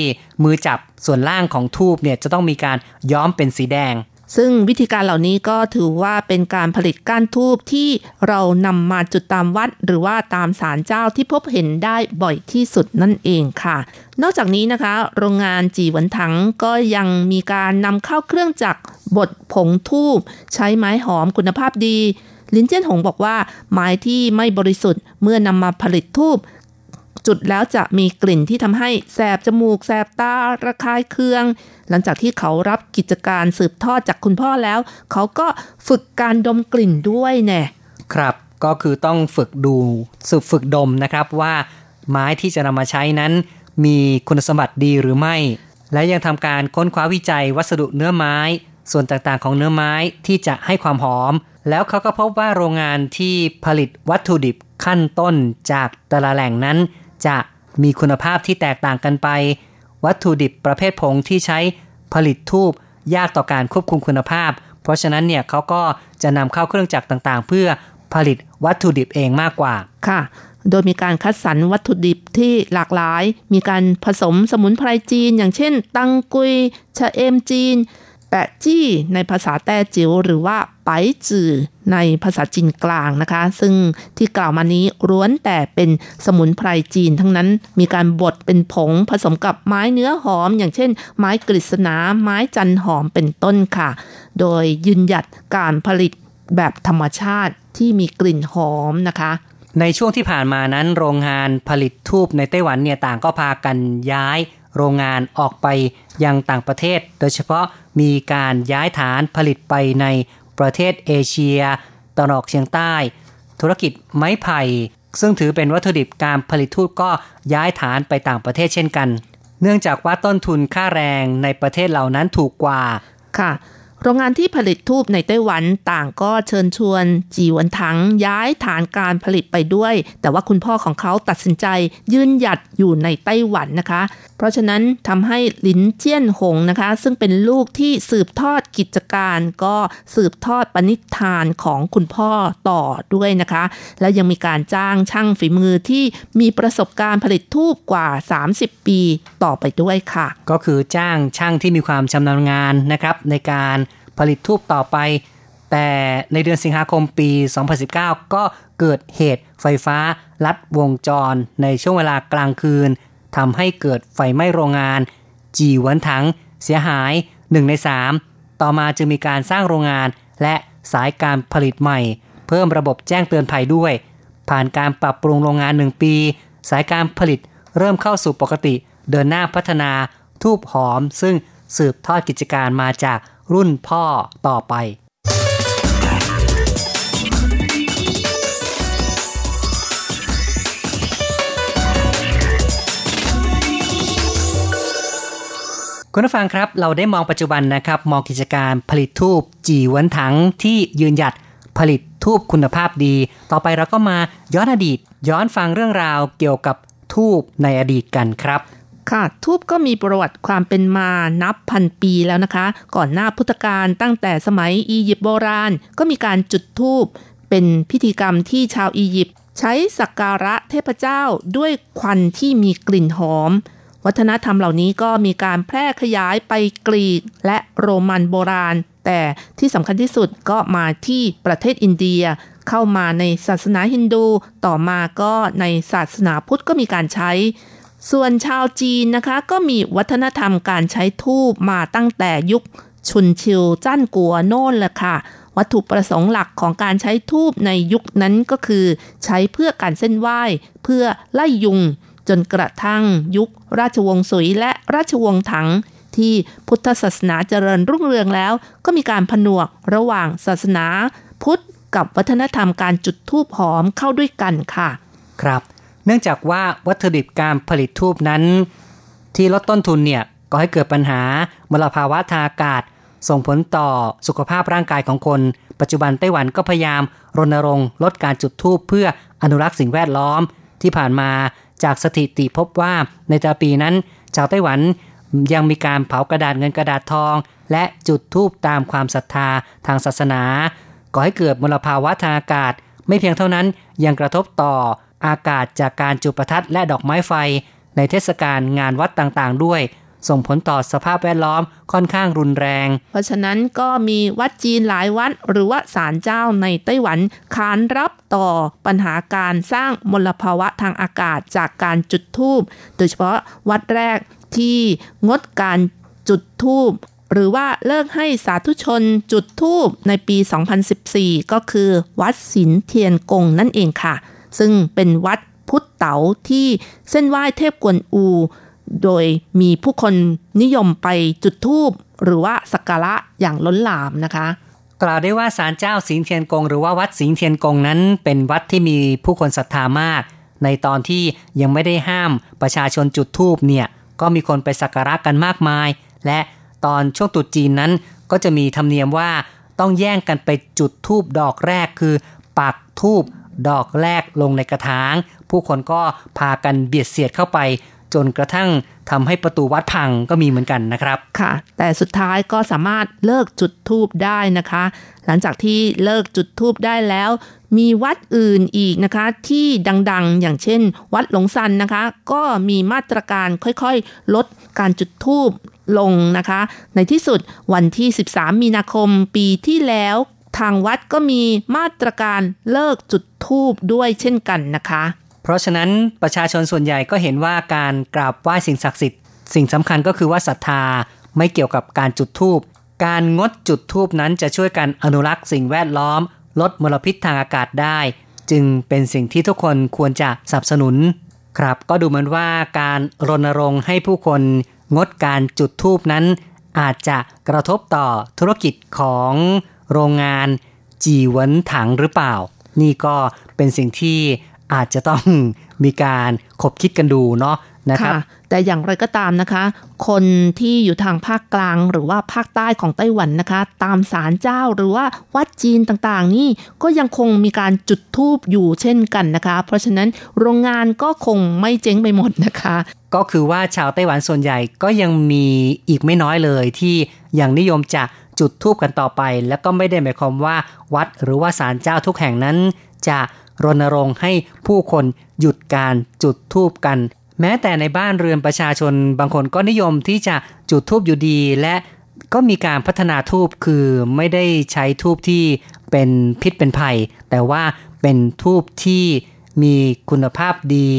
มือจับส่วนล่างของทูบเนี่ยจะต้องมีการย้อมเป็นสีแดงซึ่งวิธีการเหล่านี้ก็ถือว่าเป็นการผลิตก้านธูปที่เรานำมาจุดตามวัดหรือว่าตามศาลเจ้าที่พบเห็นได้บ่อยที่สุดนั่นเองค่ะนอกจากนี้นะคะโรงงานจีหวนถังก็ยังมีการนำเข้าเครื่องจักรบดผงธูปใช้ไม้หอมคุณภาพดีลินเจี้ยนหงบอกว่าไม้ที่ไม่บริสุทธิ์เมื่อนำมาผลิตธูปจุดแล้วจะมีกลิ่นที่ทำให้แสบจมูกแสบตาระคายเคืองหลังจากที่เขารับกิจการสืบทอดจากคุณพ่อแล้วเขาก็ฝึกการดมกลิ่นด้วยแน่ครับก็คือต้องฝึกดูสืบฝึกดมนะครับว่าไม้ที่จะนำมาใช้นั้นมีคุณสมบัติดีหรือไม่และยังทำการค้นคว้าวิจัยวัสดุเนื้อไม้ส่วนต่างๆของเนื้อไม้ที่จะให้ความหอมแล้วเขาก็พบว่าโรงงานที่ผลิตวัตถุดิบขั้นต้นจากแต่ละแหล่งนั้นจะมีคุณภาพที่แตกต่างกันไปวัตถุดิบประเภทผงที่ใช้ผลิตธูปยากต่อการควบคุมคุณภาพเพราะฉะนั้นเนี่ยเขาก็จะนำเข้าเครื่องจักรต่างๆเพื่อผลิตวัตถุดิบเองมากกว่าค่ะโดยมีการคัดสรรวัตถุดิบที่หลากหลายมีการผสมสมุนไพรจีนอย่างเช่นตังกุยชะเอมจีนแปะจี้ในภาษาแต้จิ๋วหรือว่าไปจื่อในภาษาจีนกลางนะคะซึ่งที่กล่าวมานี้ล้วนแต่เป็นสมุนไพรจีนทั้งนั้นมีการบดเป็นผงผสมกับไม้เนื้อหอมอย่างเช่นไม้กฤษณาไม้จันหอมเป็นต้นค่ะโดยยืนหยัดการผลิตแบบธรรมชาติที่มีกลิ่นหอมนะคะในช่วงที่ผ่านมานั้นโรงงานผลิตธูปในไต้หวันเนี่ยต่างก็พากันย้ายโรงงานออกไปยังต่างประเทศโดยเฉพาะมีการย้ายฐานผลิตไปในประเทศเอเชียตะวันออกเฉียงใต้ธุรกิจไม้ไผ่ซึ่งถือเป็นวัตถุดิบการผลิตธูปก็ย้ายฐานไปต่างประเทศเช่นกันเนื่องจากว่าต้นทุนค่าแรงในประเทศเหล่านั้นถูกกว่าค่ะโรงงานที่ผลิตธูปในไต้หวันต่างก็เชิญชวนจีหวนถังย้ายฐานการผลิตไปด้วยแต่ว่าคุณพ่อของเขาตัดสินใจยืนหยัดอยู่ในไต้หวันนะคะเพราะฉะนั้นทำให้ลินเจี้ยนหงนะคะซึ่งเป็นลูกที่สืบทอดกิจการก็สืบทอดปณิธานของคุณพ่อต่อด้วยนะคะและยังมีการจ้างช่างฝีมือที่มีประสบการณ์ผลิตธูปกว่าสามสิบปีต่อไปด้วยค่ะก็คือจ้างช่างที่มีความชำนาญงานนะครับในการผลิตธูปต่อไปแต่ในเดือนสิงหาคมปีสองพันสิบเก้าก็เกิดเหตุไฟฟ้าลัดวงจรในช่วงเวลากลางคืนทำให้เกิดไฟไหม้โรงงานจีหวนถังเสียหายหนึ่งในสามต่อมาจึงมีการสร้างโรงงานและสายการผลิตใหม่เพิ่มระบบแจ้งเตือนภัยด้วยผ่านการปรับปรุงโรงงานหนึ่งปีสายการผลิตเริ่มเข้าสู่ปกติเดินหน้าพัฒนาธูปหอมซึ่งสืบทอดกิจการมาจากรุ่นพ่อต่อไปคุณผู้ฟังครับเราได้มองปัจจุบันนะครับมองกิจการผลิตธูปจีหวนถังที่ยืนหยัดผลิตธูปคุณภาพดีต่อไปเราก็มาย้อนอดีตย้อนฟังเรื่องราวเกี่ยวกับ ทูปในอดีตกันครับค่ะทูปก็มีประวัติความเป็นมานับพันปีแล้วนะคะก่อนหน้าพุทธกาลตั้งแต่สมัยอียิปต์โบราณก็มีการจุดทูปเป็นพิธีกรรมที่ชาวอียิปต์ใช้สักการะเทพเจ้าด้วยควันที่มีกลิ่นหอมวัฒนธรรมเหล่านี้ก็มีการแพร่ขยายไปกรีกและโรมันโบราณแต่ที่สำคัญที่สุดก็มาที่ประเทศอินเดียเข้ามาในศาสนาฮินดูต่อมาก็ในศาสนาพุทธก็มีการใช้ส่วนชาวจีนนะคะก็มีวัฒนธรรมการใช้ธูปมาตั้งแต่ยุคชุนชิวจ้านกัวโน่นแหละค่ะวัตถุประสงค์หลักของการใช้ธูปในยุคนั้นก็คือใช้เพื่อการเส้นไหว้เพื่อไล่ยุงจนกระทั่งยุคราชวงศ์สุยและราชวงศ์ถังที่พุทธศาสนาเจริญรุ่งเรืองแล้วก็มีการผนวกระหว่างศาสนาพุทธกับวัฒนธรรมการจุดธูปหอมเข้าด้วยกันค่ะครับเนื่องจากว่าวัตถุดิบการผลิตธูปนั้นที่ลดต้นทุนเนี่ยก็ให้เกิดปัญหามลภาวะทางอากาศส่งผลต่อสุขภาพร่างกายของคนปัจจุบันไต้หวันก็พยายามรณรงค์ลดการจุดธูปเพื่ออนุรักษ์สิ่งแวดล้อมที่ผ่านมาจากสถิติพบว่าในแต่ละปีนั้นชาวไต้หวันยังมีการเผากระดาษเงินกระดาษทองและจุดธูปตามความศรัทธาทางศาสนาก่อให้เกิดมลภาวะทางอากาศไม่เพียงเท่านั้นยังกระทบต่ออากาศจากการจุดประทัดและดอกไม้ไฟในเทศกาลงานวัดต่างๆด้วยส่งผลต่อสภาพแวดล้อมค่อนข้างรุนแรงเพราะฉะนั้นก็มีวัดจีนหลายวัดหรือว่าศาลเจ้าในไต้หวันขานรับต่อปัญหาการสร้างมลภาวะทางอากาศจากการจุดธูปโดยเฉพาะวัดแรกที่งดการจุดธูปหรือว่าเลิกให้สาธุชนจุดธูปในปีสองพันสิบสี่ก็คือวัดสินเทียนกงนั่นเองค่ะซึ่งเป็นวัดพุทธเต๋าที่เส้นไหว้เทพกวนอูโดยมีผู้คนนิยมไปจุดธูปหรือว่าสักการะอย่างล้นหลามนะคะกล่าวได้ว่าศาลเจ้าสิงเทียนกงหรือว่าวัดสิงเทียนกงนั้นเป็นวัดที่มีผู้คนศรัทธามากในตอนที่ยังไม่ได้ห้ามประชาชนจุดธูปเนี่ยก็มีคนไปสักการะกันมากมายและตอนช่วงตรุษจีนนั้นก็จะมีธรรมเนียมว่าต้องแย่งกันไปจุดธูปดอกแรกคือปักธูปดอกแรกลงในกระถางผู้คนก็พากันเบียดเสียดเข้าไปจนกระทั่งทำให้ประตูวัดพังก็มีเหมือนกันนะครับค่ะแต่สุดท้ายก็สามารถเลิกจุดธูปได้นะคะหลังจากที่เลิกจุดธูปได้แล้วมีวัดอื่นอีกนะคะที่ดังๆอย่างเช่นวัดหลงซันนะคะก็มีมาตรการค่อยๆลดการจุดธูปลงนะคะในที่สุดวันที่สิบสามมีนาคมปีที่แล้วทางวัดก็มีมาตรการเลิกจุดธูปด้วยเช่นกันนะคะเพราะฉะนั้นประชาชนส่วนใหญ่ก็เห็นว่าการกราบไหว้สิ่งศักดิ์สิทธิ์สิ่งสำคัญก็คือว่าศรัทธาไม่เกี่ยวกับการจุดธูปการงดจุดธูปนั้นจะช่วยกันอนุรักษ์สิ่งแวดล้อมลดมลพิษทางอากาศได้จึงเป็นสิ่งที่ทุกคนควรจะสนับสนุนครับก็ดูเหมือนว่าการรณรงค์ให้ผู้คนงดการจุดธูปนั้นอาจจะกระทบต่อธุรกิจของโรงงานจีหวนถังหรือเปล่านี่ก็เป็นสิ่งที่อาจจะต้องมีการคบคิดกันดูเนาะนะครับแต่อย่างไรก็ตามนะคะคนที่อยู่ทางภาคกลางหรือว่าภาคใต้ของไต้หวันนะคะตามศาลเจ้าหรือว่าวัดจีนต่างๆนี่ก็ยังคงมีการจุดธูปอยู่เช่นกันนะคะเพราะฉะนั้นโรงงานก็คงไม่เจ๊งไปหมดนะคะก็คือว่าชาวไต้หวันส่วนใหญ่ก็ยังมีอีกไม่น้อยเลยที่ยังนิยมจะจุดธูปกันต่อไปและก็ไม่ได้หมายความว่าวัดหรือว่าศาลเจ้าทุกแห่งนั้นจะรณรงค์ให้ผู้คนหยุดการจุดธูปกันแม้แต่ในบ้านเรือนประชาชนบางคนก็นิยมที่จะจุดธูปอยู่ดีและก็มีการพัฒนาธูปคือไม่ได้ใช้ธูปที่เป็นพิษเป็นภัยแต่ว่าเป็นธูปที่มีคุณภาพดี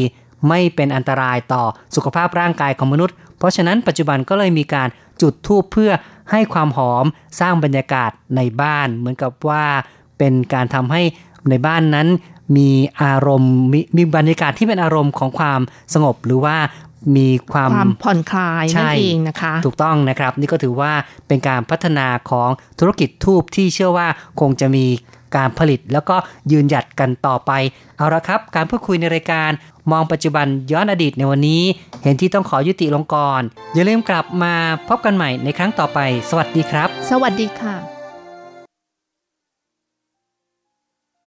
ไม่เป็นอันตรายต่อสุขภาพร่างกายของมนุษย์เพราะฉะนั้นปัจจุบันก็เลยมีการจุดธูปเพื่อให้ความหอมสร้างบรรยากาศในบ้านเหมือนกับว่าเป็นการทำให้ในบ้านนั้นมีอารมณ์ ม, มีบรรยากาศที่เป็นอารมณ์ของความสงบหรือว่ามีความผ่อนคลายนั่นเองนะคะถูกต้องนะครับนี่ก็ถือว่าเป็นการพัฒนาของธุรกิจธูปที่เชื่อว่าคงจะมีการผลิตแล้วก็ยืนหยัดกันต่อไปเอาละครับการพูดคุยในรายการมองปัจจุบันย้อนอดีตในวันนี้เห็นที่ต้องขอยุติลงก่อนอย่าลืมกลับมาพบกันใหม่ในครั้งต่อไปสวัสดีครับสวัสดีค่ะ